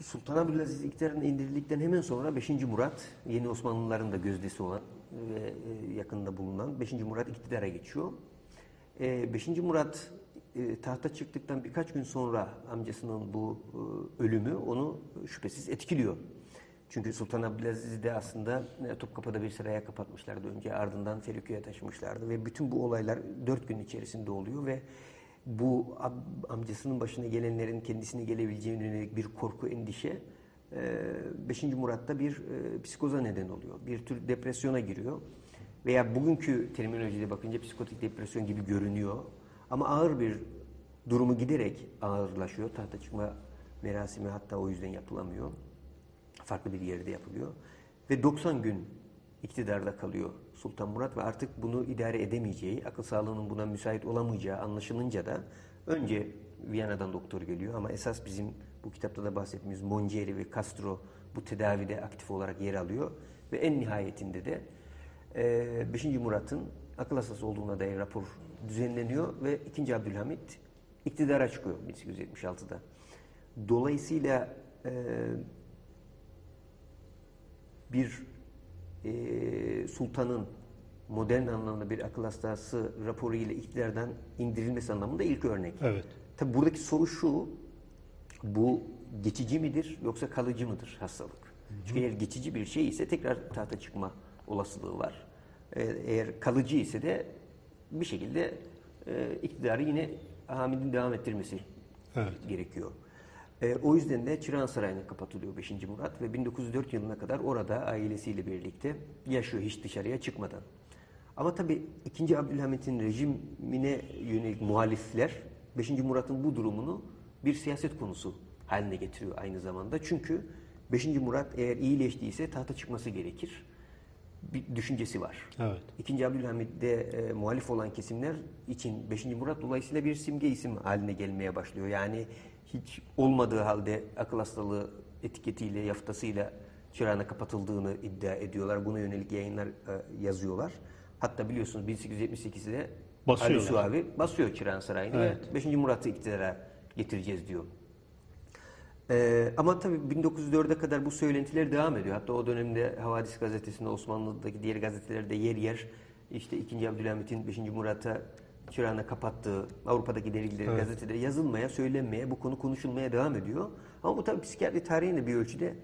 Sultan Abdülaziz iktidarına indirildikten hemen sonra beşinci Murat, yeni Osmanlıların da gözdesi olan ve yakında bulunan beşinci Murat iktidara geçiyor. Ee, beşinci Murat e, tahta çıktıktan birkaç gün sonra amcasının bu e, ölümü onu şüphesiz etkiliyor. Çünkü Sultan Abdülaziz de aslında Topkapı'da bir saraya kapatmışlardı önce, ardından Feriköy'e taşımışlardı ve bütün bu olaylar dört gün içerisinde oluyor ve bu amcasının başına gelenlerin kendisine gelebileceğine yönelik bir korku, endişe beşinci Murat'ta bir psikoza neden oluyor. Bir tür depresyona giriyor veya bugünkü terminolojide bakınca psikotik depresyon gibi görünüyor ama ağır bir durumu giderek ağırlaşıyor. Tahta çıkma merasimi hatta o yüzden yapılamıyor. Farklı bir yerde yapılıyor. Ve doksan gün iktidarda kalıyor Sultan Murat ve artık bunu idare edemeyeceği, akıl sağlığının buna müsait olamayacağı anlaşılınca da önce Viyana'dan doktor geliyor ama esas bizim bu kitapta da bahsettiğimiz Mongeri ve Castro bu tedavide aktif olarak yer alıyor ve en nihayetinde de beşinci Murat'ın akıl hastası olduğuna dair rapor düzenleniyor ve ikinci Abdülhamit iktidara çıkıyor bin sekiz yüz yetmiş altıda. Dolayısıyla bir e, sultanın modern anlamda bir akıl hastası raporu ile iktidardan indirilmesi anlamında ilk örnek. Evet. Tabi buradaki soru şu, bu geçici midir yoksa kalıcı mıdır hastalık? Hı-hı. Çünkü eğer geçici bir şey ise tekrar tahta çıkma olasılığı var. E, eğer kalıcı ise de bir şekilde e, iktidarı yine Hamid'in devam ettirmesi evet. gerekiyor. E, o yüzden de Çırağan Sarayı'na kapatılıyor beşinci Murat ve bin dokuz yüz dört yılına kadar orada ailesiyle birlikte yaşıyor hiç dışarıya çıkmadan. Ama tabii ikinci Abdülhamit'in rejimine yönelik muhalifler beşinci Murat'ın bu durumunu bir siyaset konusu haline getiriyor aynı zamanda. Çünkü beşinci Murat eğer iyileştiyse tahta çıkması gerekir bir düşüncesi var. Evet. ikinci Abdülhamid'de e, muhalif olan kesimler için beşinci Murat dolayısıyla bir simge isim haline gelmeye başlıyor. Yani hiç olmadığı halde akıl hastalığı etiketiyle, yaftasıyla Çırağan'a kapatıldığını iddia ediyorlar. Buna yönelik yayınlar e, yazıyorlar. Hatta biliyorsunuz bin sekiz yüz yetmiş sekizde Ali Suavi basıyor Çırağan Sarayı'nı evet. ve beşinci Murat'ı iktidara getireceğiz diyor. Ee, ama tabii bin dokuz yüz dörde kadar bu söylentiler devam ediyor. Hatta o dönemde Havadis gazetesinde, Osmanlı'daki diğer gazetelerde yer yer işte ikinci Abdülhamit'in beşinci Murat'a Çırağan'a kapattığı, Avrupa'daki dergileri, evet. gazeteleri yazılmaya, söylenmeye, bu konu konuşulmaya devam ediyor. Ama bu tabii psikiyatri tarihini bir ölçüde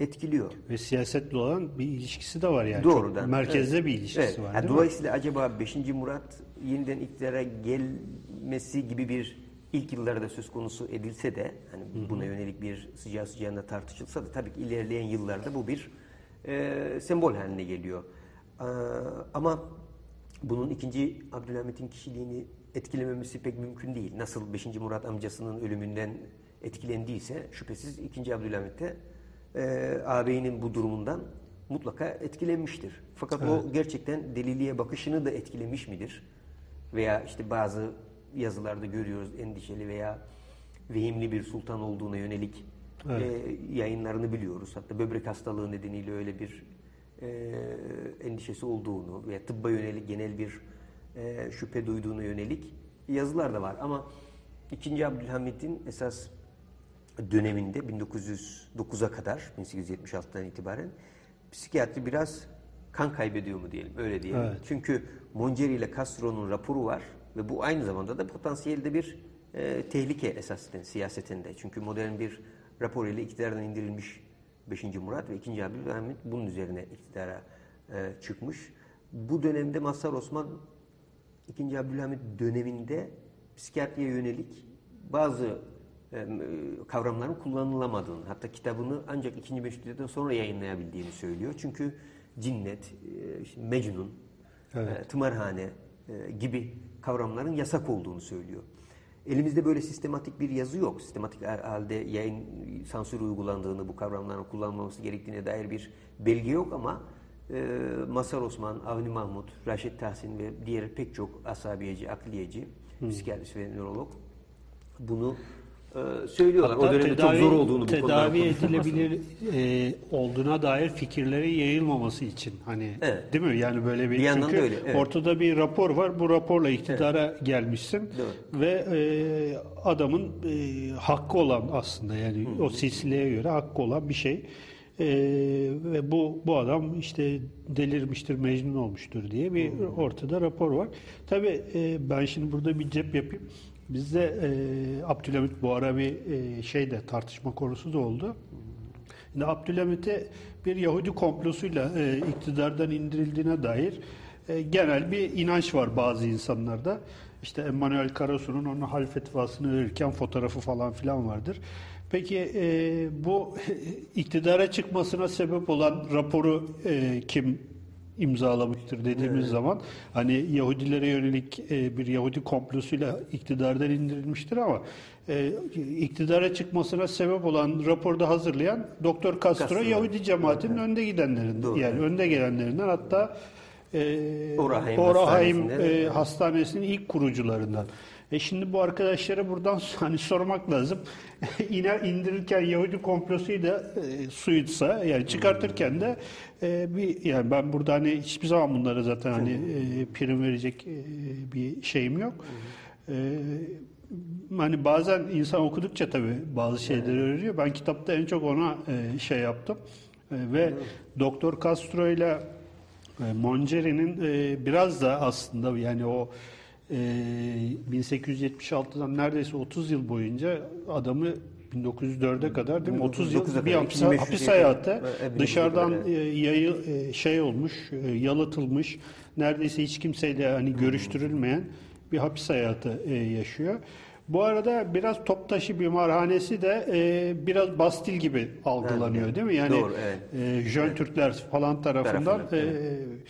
etkiliyor. Ve siyasetle olan bir ilişkisi de var yani. Doğrudan. Çok merkezde evet. bir ilişkisi evet. var. Yani dolayısıyla mi? Acaba beşinci Murat yeniden iktidara gelmesi gibi bir ilk yıllarda söz konusu edilse de, hani Hı-hı. buna yönelik bir sıcağı sıcağına tartışılsa da tabii ki ilerleyen yıllarda bu bir e, sembol haline geliyor. Ama bunun ikinci Abdülhamit'in kişiliğini etkilememesi pek mümkün değil. Nasıl beşinci Murat amcasının ölümünden etkilendiyse şüphesiz ikinci Abdülhamit de e, ağabeyinin bu durumundan mutlaka etkilenmiştir. Fakat evet. o gerçekten deliliğe bakışını da etkilemiş midir? Veya işte bazı yazılarda görüyoruz endişeli veya vehimli bir sultan olduğuna yönelik evet. e, yayınlarını biliyoruz. Hatta böbrek hastalığı nedeniyle öyle bir e, endişesi olduğunu veya tıbba yönelik genel bir e, şüphe duyduğuna yönelik yazılar da var. Ama ikinci Abdülhamid'in esas döneminde bin dokuz yüz dokuza kadar, bin sekiz yüz yetmiş altıdan itibaren psikiyatri biraz kan kaybediyor mu diyelim, öyle diyelim. Evet. Çünkü Mongeri ile Castro'nun raporu var ve bu aynı zamanda da potansiyelde bir e, tehlike esasen siyasetinde. Çünkü modern bir rapor ile iktidardan indirilmiş beşinci Murat ve ikinci Abdülhamid bunun üzerine iktidara e, çıkmış. Bu dönemde Mazhar Osman ikinci Abdülhamid döneminde psikiyatriye yönelik bazı e, kavramların kullanılamadığını, hatta kitabını ancak ikinci Meşrutiyet'ten sonra yayınlayabildiğini söylüyor. Çünkü cinnet, e, işte mecnun, evet. e, tımarhane e, gibi kavramların yasak olduğunu söylüyor. Elimizde böyle sistematik bir yazı yok. Sistematik halde yayın sansür uygulandığını, bu kavramların kullanılmaması gerektiğine dair bir belge yok ama e, Mazhar Osman, Avni Mahmut, Raşit Tahsin ve diğer pek çok asabiyeci, akliyeci, hmm. psikiyatrist ve nörolog bunu e, söylüyorlar. Hatta o dönemde tedavi, çok zor olduğunu bu konuda tedavi edilebilir e, olduğuna dair fikirlere yayılmaması için hani evet. değil mi? Yani böyle bir, bir çünkü öyle, evet. ortada bir rapor var. Bu raporla iktidara evet. gelmişsin evet. ve e, adamın e, hakkı olan aslında yani hmm. o silsileye göre hakkı olan bir şey. Ee, ve bu bu adam işte delirmiştir, mecnun olmuştur diye bir hmm. ortada rapor var. Tabii e, ben şimdi burada bir cep yapayım. Bizde e, Abdülhamit bu ara bir e, şey de tartışma konusu da oldu. Şimdi Abdülhamit'e bir Yahudi komplosuyla e, iktidardan indirildiğine dair e, genel bir inanç var bazı insanlarda. İşte Emmanuel Karasu'nun onun hal fetvasını verirken fotoğrafı falan filan vardır. Peki e, bu iktidara çıkmasına sebep olan raporu e, kim imzalamıştır dediğimiz evet. zaman hani Yahudilere yönelik e, bir Yahudi komplosuyla iktidardan indirilmiştir ama e, iktidara çıkmasına sebep olan raporda hazırlayan Doktor Castro, Castro. Yahudi cemaatinin evet. önde gidenlerinden Doğru. yani önde gelenlerinden hatta e, Orahayim, Orahayim Hastanesi'nin, e, Hastanesi'nin ilk kurucularından. E şimdi bu arkadaşlara buradan hani sormak lazım. İner indirirken Yahudi komplosuyu da e, suyutsa yani çıkartırken de e, bir yani ben burada hani hiçbir zaman bunlara zaten hani e, prim verecek e, bir şeyim yok. E, hani bazen insan okudukça tabii bazı şeyleri öğreniyor. Ben kitapta en çok ona e, şey yaptım. E, ve Doktor Castro ile Mongeri'nin e, biraz da aslında yani o bin sekiz yüz yetmiş altıdan neredeyse otuz yıl boyunca adamı bin dokuz yüz dörde kadar değil mi? otuz yıl bir hapis, hapis hayatı dışarıdan yayı, şey olmuş, yalıtılmış, neredeyse hiç kimseyle hani görüştürülmeyen bir hapis hayatı yaşıyor. Bu arada biraz Toptaşı Bimarhanesi de e, biraz Bastil gibi algılanıyor evet, değil mi? Yani doğru, evet. e, Jön evet. Türkler falan tarafından, tarafından e,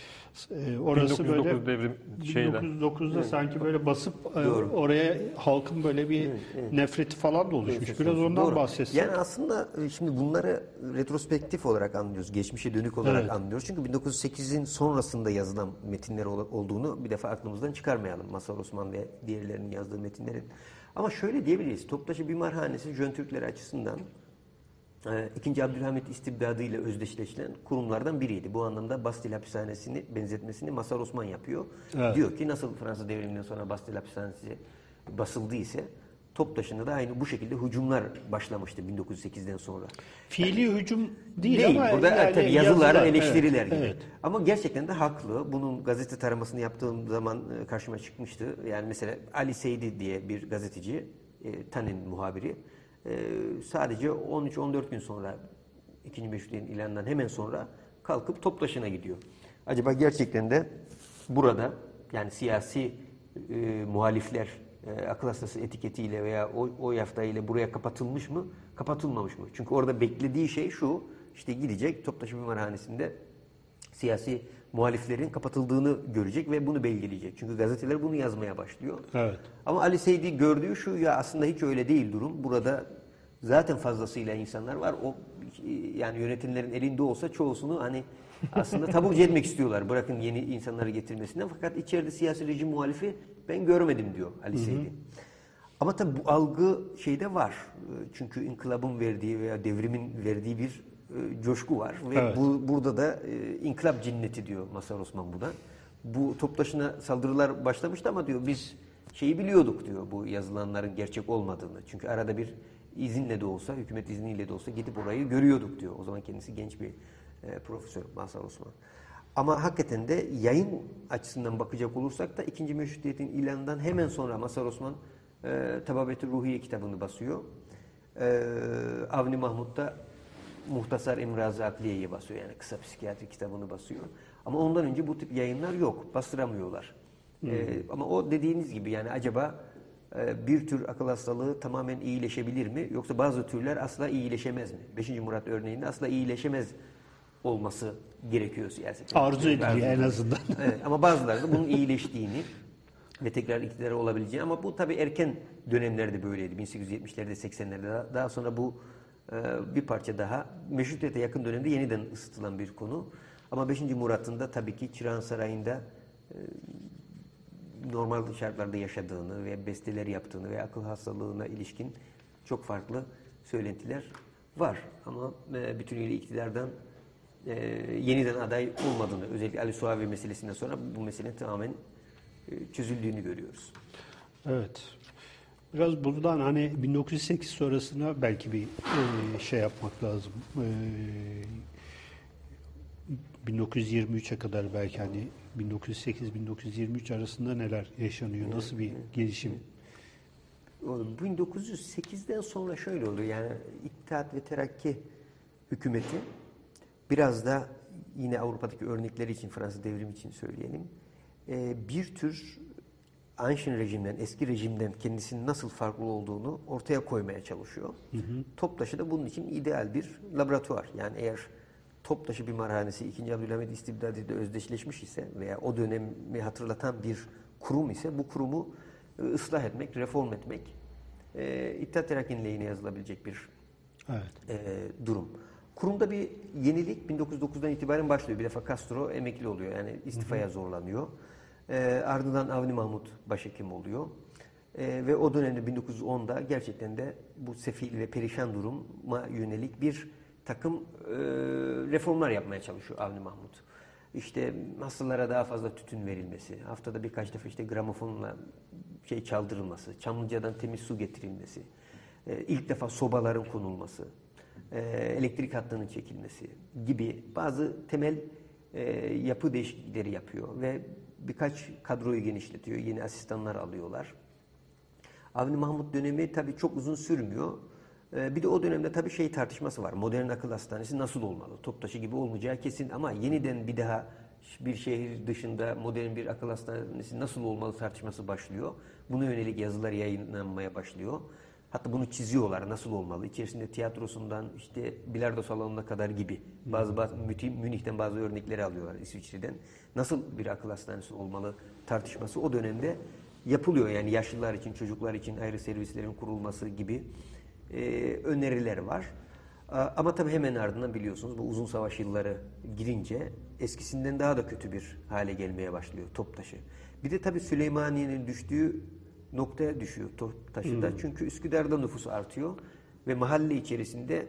evet. e, orası bin dokuz yüz dokuz böyle bin dokuz yüz dokuzda evet. sanki böyle basıp e, oraya halkın böyle bir evet, evet. nefreti falan da oluşmuş. Evet, biraz ondan doğru. bahsetsin. Yani aslında şimdi bunları retrospektif olarak anlıyoruz. Geçmişe dönük olarak evet. anlıyoruz. Çünkü bin dokuz yüz sekizin sonrasında yazılan metinler olduğunu bir defa aklımızdan çıkarmayalım. Mazhar Osman ve diğerlerinin yazdığı metinlerin. Ama şöyle diyebiliriz, Toptaşı Bimarhanesi Jön Türkleri açısından ikinci Abdülhamit istibdadıyla özdeşleşilen kurumlardan biriydi. Bu anlamda Bastil Hapishanesi'ni benzetmesini Mazhar Osman yapıyor. Evet. Diyor ki nasıl Fransız devriminden sonra Bastil Hapishanesi basıldıysa Toptaşı'nda da aynı bu şekilde hücumlar başlamıştı bin dokuz yüz sekizden sonra. Fiili yani, hücum değil, değil ama burada yani tabii yazılar, yazılar eleştiriler evet, gibi. Evet. Ama gerçekten de haklı. Bunun gazete taramasını yaptığım zaman karşıma çıkmıştı. Yani mesela Ali Seydi diye bir gazeteci, e, Tanin muhabiri e, sadece on üç on dört gün sonra ikinci Meşrutiyet'in ilanından hemen sonra kalkıp Toptaşı'na gidiyor. Acaba gerçekten de burada yani siyasi e, muhalifler E, akıl hastası etiketiyle veya o, o yaftayla buraya kapatılmış mı, kapatılmamış mı? Çünkü orada beklediği şey şu, işte gidecek Toptaşı Bimarhanesi'nde siyasi muhaliflerin kapatıldığını görecek ve bunu belgeleyecek. Çünkü gazeteler bunu yazmaya başlıyor. Evet. Ama Ali Seydi gördüğü şu, ya aslında hiç öyle değil durum. Burada zaten fazlasıyla insanlar var. O yani yönetimlerin elinde olsa çoğusunu hani aslında taburcu etmek istiyorlar. Bırakın yeni insanları getirmesinden. Fakat içeride siyasi rejim muhalifi ben görmedim diyor Ali Seydi. Hı hı. Ama tabii bu algı şeyde var. Çünkü inkılabın verdiği veya devrimin verdiği bir coşku var. Ve evet. bu, burada da inkılap cinneti diyor Mazhar Osman buna. Bu Toptaşı'na saldırılar başlamıştı ama diyor biz şeyi biliyorduk diyor, bu yazılanların gerçek olmadığını. Çünkü arada bir izinle de olsa, hükümet izniyle de olsa gidip orayı görüyorduk diyor. O zaman kendisi genç bir e, profesör Mazhar Osman. Ama hakikaten de yayın açısından bakacak olursak da ikinci Meşrutiyet'in ilanından hemen sonra Mazhar Osman e, Tababet-i Ruhiye kitabını basıyor. E, Avni Mahmut da Muhtasar İmraz-ı Akliye'yi basıyor. Yani kısa psikiyatri kitabını basıyor. Ama ondan önce bu tip yayınlar yok. Bastıramıyorlar. Hmm. E, ama o dediğiniz gibi yani acaba bir tür akıl hastalığı tamamen iyileşebilir mi? Yoksa bazı türler asla iyileşemez mi? Beşinci Murat örneğinde asla iyileşemez olması gerekiyor siyaset. Arzu ediliyor en azından. Evet, ama bazıları da bunun iyileştiğini ve tekrar iktidara olabileceğini. Ama bu tabii erken dönemlerde böyleydi. bin sekiz yüz yetmişlerde, seksenlerde. Daha sonra bu bir parça daha Meşrutiyet'e yakın dönemde yeniden ısıtılan bir konu. Ama beşinci Murat'ın da tabii ki Çırağan Sarayı'nda normal şartlarda yaşadığını ve besteler yaptığını ve akıl hastalığına ilişkin çok farklı söylentiler var. Ama bütünüyle iktidardan e, yeniden aday olmadığını, özellikle Ali Suavi meselesinden sonra bu meselenin tamamen çözüldüğünü görüyoruz. Evet. Biraz buradan hani bin dokuz yüz sekiz sonrasına belki bir e, şey yapmak lazım. E, bin dokuz yüz yirmi üçe kadar belki hani bin dokuz yüz sekiz bin dokuz yüz yirmi üç arasında neler yaşanıyor? Nasıl bir gelişim? bin dokuz yüz sekizden sonra şöyle oluyor. Yani İttihat ve Terakki hükümeti, biraz da yine Avrupa'daki örnekleri için, Fransız devrimi için söyleyelim. Bir tür ancien rejimden, eski rejimden kendisinin nasıl farklı olduğunu ortaya koymaya çalışıyor. Hı hı. Toptaşı da bunun için ideal bir laboratuvar. Yani eğer Toptaşı Bimarhanesi ikinci Abdülhamid istibdadı ile özdeşleşmiş ise veya o dönemi hatırlatan bir kurum ise, bu kurumu ıslah etmek, reform etmek e, İttihat Terakki'nin lehine yazılabilecek bir evet. e, durum. Kurumda bir yenilik bin dokuz yüz dokuzdan itibaren başlıyor. Bir defa Castro emekli oluyor, yani istifaya hı hı. zorlanıyor. E, ardından Avni Mahmut başhekim oluyor. E, ve o dönemde bin dokuz yüz onda gerçekten de bu sefil ve perişan duruma yönelik bir takım e, reformlar yapmaya çalışıyor Avni Mahmut. İşte hastalara daha fazla tütün verilmesi, haftada birkaç defa işte gramofonla şey çaldırılması, Çamlıca'dan temiz su getirilmesi, e, ilk defa sobaların konulması, e, elektrik hattının çekilmesi gibi bazı temel e, yapı değişiklikleri yapıyor ve birkaç kadroyu genişletiyor, yeni asistanlar alıyorlar. Avni Mahmut dönemi tabii çok uzun sürmüyor. Bir de o dönemde tabii şey tartışması var. Modern akıl hastanesi nasıl olmalı? Toptaşı gibi olmayacağı kesin ama yeniden bir daha bir şehir dışında modern bir akıl hastanesi nasıl olmalı tartışması başlıyor. Buna yönelik yazılar yayınlanmaya başlıyor. Hatta bunu çiziyorlar, nasıl olmalı. İçerisinde tiyatrosundan işte bilardo salonuna kadar gibi. Bazı, bazı Münih'ten bazı örnekleri alıyorlar, İsviçre'den. Nasıl bir akıl hastanesi olmalı tartışması o dönemde yapılıyor. Yani yaşlılar için, çocuklar için ayrı servislerin kurulması gibi Ee, öneriler var. Ee, ama tabii hemen ardından biliyorsunuz bu uzun savaş yılları girince eskisinden daha da kötü bir hale gelmeye başlıyor Toptaşı. Bir de tabii Süleymaniye'nin düştüğü noktaya düşüyor Toptaşı'da. Hmm. Çünkü Üsküdar'da nüfus artıyor ve mahalle içerisinde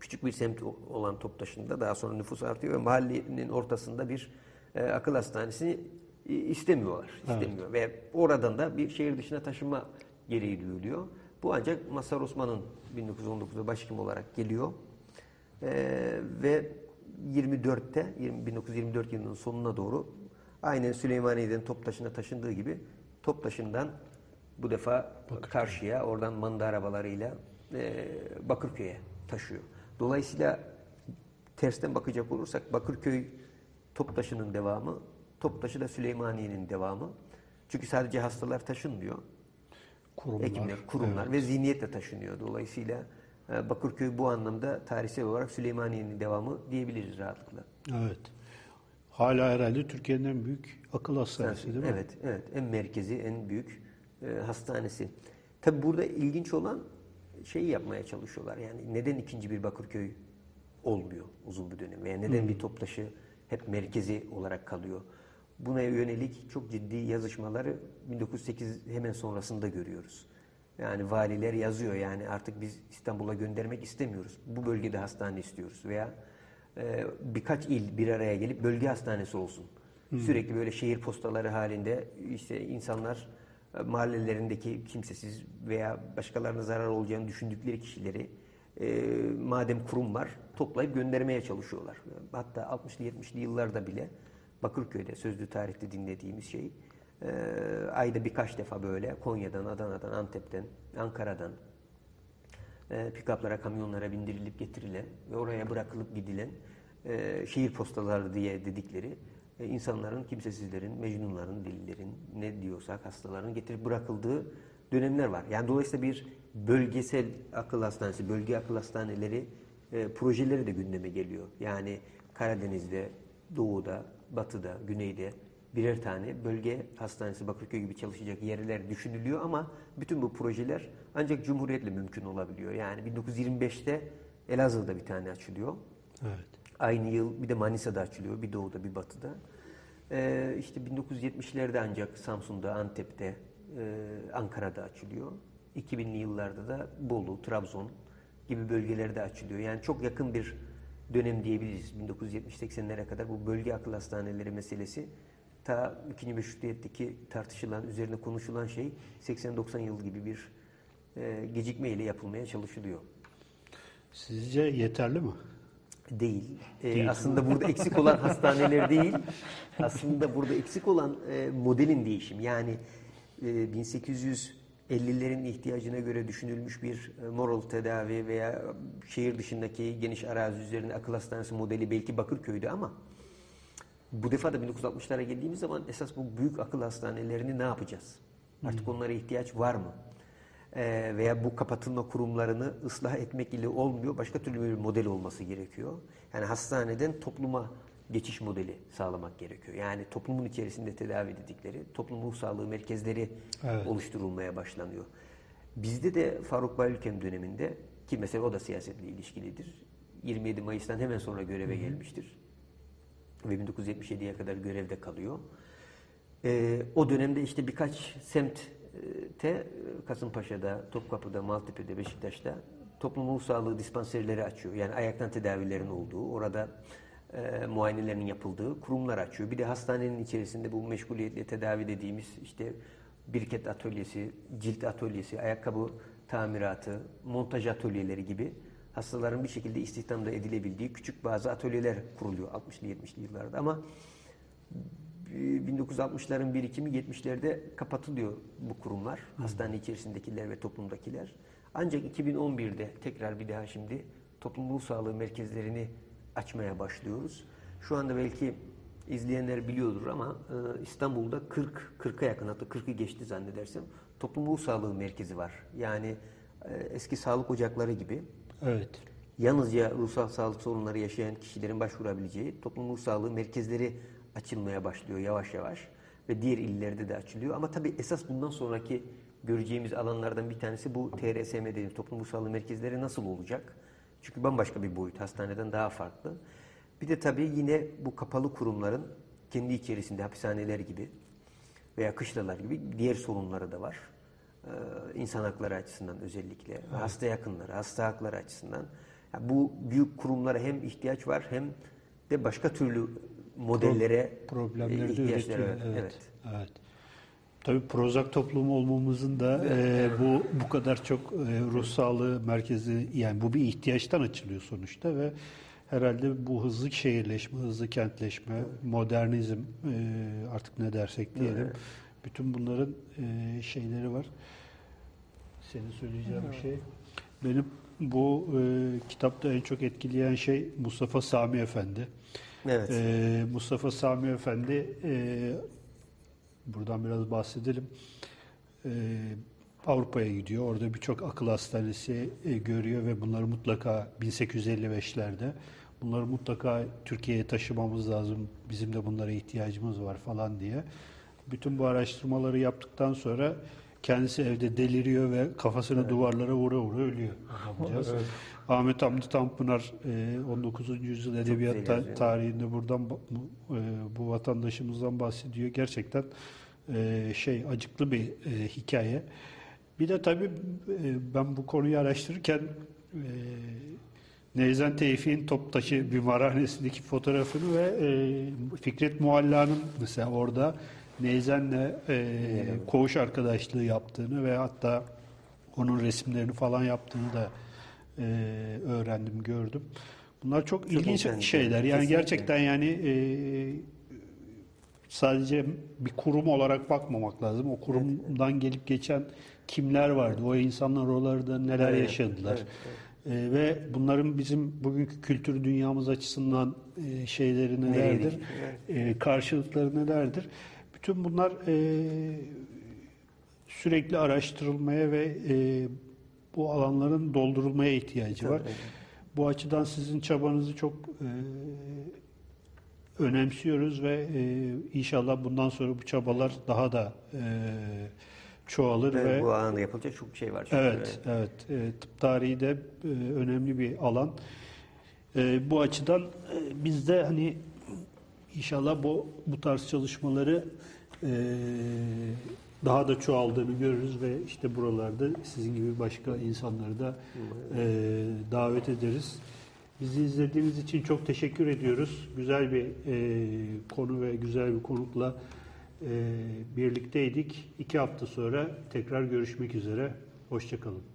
küçük bir semt olan Toptaşı'nda daha sonra nüfus artıyor ve mahallenin ortasında bir e, akıl hastanesi istemiyorlar. istemiyor evet. Ve oradan da bir şehir dışına taşınma gereği duyuluyor. Bu ancak Mazhar Osman'ın bin dokuz yüz on dokuzda başhekim olarak geliyor ee, ve yirmi dörtte, bin dokuz yüz yirmi dört yılının sonuna doğru aynen Süleymaniye'den Toptaşı'na taşındığı gibi Toptaşı'ndan bu defa Bakırköy. Karşıya, oradan manda arabalarıyla e, Bakırköy'e taşıyor. Dolayısıyla tersten bakacak olursak Bakırköy Toptaşı'nın devamı, Toptaşı da Süleymaniye'nin devamı. Çünkü sadece hastalar taşınmıyor. Kurumlar, hekimler, kurumlar evet. ve zihniyetle taşınıyor. Dolayısıyla Bakırköy bu anlamda tarihsel olarak Süleymaniye'nin devamı diyebiliriz rahatlıkla. Evet. Hala herhalde Türkiye'nin en büyük akıl hastanesi değil mi? Evet, evet. En merkezi, en büyük e, hastanesi. Tabii burada ilginç olan şeyi yapmaya çalışıyorlar. Yani neden ikinci bir Bakırköy olmuyor uzun bir dönem? Yani neden hmm. bir Toptaşı hep merkezi olarak kalıyor? Buna yönelik çok ciddi yazışmaları bin dokuz yüz sekiz hemen sonrasında görüyoruz. Yani valiler yazıyor, yani artık biz İstanbul'a göndermek istemiyoruz. Bu bölgede hastane istiyoruz veya e, birkaç il bir araya gelip bölge hastanesi olsun. Hmm. Sürekli böyle şehir postaları halinde işte insanlar e, mahallelerindeki kimsesiz veya başkalarına zarar olacağını düşündükleri kişileri e, madem kurum var toplayıp göndermeye çalışıyorlar. Hatta altmışlı yetmişli yıllarda bile Bakırköy'de sözlü tarihte dinlediğimiz şey e, ayda birkaç defa böyle Konya'dan, Adana'dan, Antep'ten, Ankara'dan e, pikaplara, kamyonlara bindirilip getirilen ve oraya bırakılıp gidilen e, şehir postaları diye dedikleri e, insanların, kimsesizlerin, mecnunların, delilerin, ne diyorsak hastaların getirip bırakıldığı dönemler var. Yani dolayısıyla bir bölgesel akıl hastanesi, bölge akıl hastaneleri e, projeleri de gündeme geliyor. Yani Karadeniz'de, Doğu'da, Batı'da, Güney'de birer tane bölge hastanesi, Bakırköy gibi çalışacak yerler düşünülüyor ama bütün bu projeler ancak Cumhuriyet'le mümkün olabiliyor. Yani bin dokuz yüz yirmi beşte Elazığ'da bir tane açılıyor. Evet. Aynı yıl bir de Manisa'da açılıyor, bir Doğu'da, bir Batı'da. Ee, işte bin dokuz yüz yetmişlerde ancak Samsun'da, Antep'te, e, Ankara'da açılıyor. iki binli yıllarda da Bolu, Trabzon gibi bölgelerde açılıyor. Yani çok yakın bir dönem diyebiliriz. bin dokuz yüz yetmiş seksenlere kadar bu bölge akıl hastaneleri meselesi ta ikinci Meşrutiyet'teki tartışılan, üzerine konuşulan şey seksen doksan yıl gibi bir e, gecikmeyle yapılmaya çalışılıyor. Sizce yeterli mi? Değil. E, değil aslında mi? Burada eksik olan hastaneler değil. Aslında burada eksik olan e, modelin değişimi. Yani e, bin sekiz yüz ellilerin ihtiyacına göre düşünülmüş bir moral tedavi veya şehir dışındaki geniş arazi üzerinde akıl hastanesi modeli belki Bakırköy'de ama bu defa da bin dokuz yüz altmışlara geldiğimiz zaman esas bu büyük akıl hastanelerini ne yapacağız? Artık onlara ihtiyaç var mı? Ee, veya bu kapatılma kurumlarını ıslah etmek ile olmuyor. Başka türlü bir model olması gerekiyor. Yani hastaneden topluma geçiş modeli sağlamak gerekiyor. Yani toplumun içerisinde tedavi dedikleri toplum ruh sağlığı merkezleri evet. oluşturulmaya başlanıyor. Bizde de Faruk Bayülkem döneminde ki mesela o da siyasetle ilişkilidir. yirmi yedi Mayıs'tan hemen sonra göreve Hı-hı. gelmiştir. Ve bin dokuz yüz yetmiş yediye kadar görevde kalıyor. Ee, o dönemde işte birkaç semtte Kasımpaşa'da, Topkapı'da, Maltepe'de, Beşiktaş'ta toplum ruh sağlığı dispanserleri açıyor. Yani ayaktan tedavilerin olduğu, orada E, muayenelerinin yapıldığı kurumlar açıyor. Bir de hastanenin içerisinde bu meşguliyetle tedavi dediğimiz işte biriket atölyesi, cilt atölyesi, ayakkabı tamiratı, montaj atölyeleri gibi hastaların bir şekilde istihdamda edilebildiği küçük bazı atölyeler kuruluyor altmışlı yetmişli yıllarda ama bin dokuz yüz altmışların birikimi yetmişlerde kapatılıyor bu kurumlar. Hı. Hastane içerisindekiler ve toplumdakiler. Ancak iki bin on birde tekrar bir daha şimdi toplum ruh sağlığı merkezlerini açmaya başlıyoruz. Şu anda belki izleyenler biliyordur ama e, İstanbul'da kırk kırka yakın, hatta kırkı geçti zannedersem toplum ruh sağlığı merkezi var. Yani e, eski sağlık ocakları gibi. Evet. Yalnızca ruhsal sağlık sorunları yaşayan kişilerin başvurabileceği toplum ruh sağlığı merkezleri açılmaya başlıyor yavaş yavaş ve diğer illerde de açılıyor. Ama tabii esas bundan sonraki göreceğimiz alanlardan bir tanesi bu T R S M dediğimiz toplum ruh sağlığı merkezleri nasıl olacak? Çünkü bambaşka bir boyut, hastaneden daha farklı. Bir de tabii yine bu kapalı kurumların kendi içerisinde hapishaneler gibi veya kışlalar gibi diğer sorunları da var. Ee, insan hakları açısından özellikle, evet. hasta yakınları, hasta hakları açısından. Yani bu büyük kurumlara hem ihtiyaç var hem de başka türlü modellere Pro, problemleri ihtiyaçlar var. Evet, evet. evet. Tabii Prozac toplumu olmamızın da e, bu bu kadar çok e, ruh sağlığı merkezi, yani bu bir ihtiyaçtan açılıyor sonuçta ve herhalde bu hızlı şehirleşme, hızlı kentleşme, modernizm e, artık ne dersek diyelim. Bütün bunların e, şeyleri var. Senin söyleyeceğin bir şey. Benim bu e, kitapta en çok etkileyen şey Mustafa Sami Efendi. Evet. E, Mustafa Sami Efendi e, buradan biraz bahsedelim. Ee, Avrupa'ya gidiyor. Orada birçok akıl hastanesi e, görüyor ve bunları mutlaka bin sekiz yüz elli beşlerde bunları mutlaka Türkiye'ye taşımamız lazım, bizim de bunlara ihtiyacımız var falan diye. Bütün bu araştırmaları yaptıktan sonra kendisi evde deliriyor ve kafasını evet. duvarlara vura vura ölüyor. Evet. Ahmet Hamdi Tanpınar on dokuzuncu yüzyıl edebiyat ta tarihinde buradan bu vatandaşımızdan bahsediyor. Gerçekten şey, acıklı bir hikaye. Bir de tabii ben bu konuyu araştırırken Neyzen Tevfik'in Toptaşı Bimarhanesi'ndeki fotoğrafını ve Fikret Mualla'nın mesela orada Neyzen'le e, koğuş arkadaşlığı yaptığını ve hatta onun resimlerini falan yaptığını da e, öğrendim, gördüm. Bunlar çok, çok ilginç şeyler. Kesinlikle. Yani gerçekten yani e, sadece bir kurum olarak bakmamak lazım. O kurumdan evet. gelip geçen kimler vardı? Evet. O insanlar oralarda neler evet. yaşadılar? Evet. Evet. E, ve bunların bizim bugünkü kültür dünyamız açısından e, şeyleri nelerdir? Evet. E, karşılıkları nelerdir? Tüm bunlar e, sürekli araştırılmaya ve e, bu alanların doldurulmaya ihtiyacı var. Evet. Bu açıdan sizin çabanızı çok e, önemsiyoruz ve e, inşallah bundan sonra bu çabalar daha da e, çoğalır. Evet, ve bu alanda yapılacak çok şey var. Evet, evet. E, tıp tarihi de e, önemli bir alan. E, bu açıdan e, biz de hani İnşallah bu, bu tarz çalışmaları e, daha da çoğaldığını görürüz ve işte buralarda sizin gibi başka insanları da e, davet ederiz. Bizi izlediğiniz için çok teşekkür ediyoruz. Güzel bir e, konu ve güzel bir konukla e, birlikteydik. İki hafta sonra tekrar görüşmek üzere. Hoşça kalın.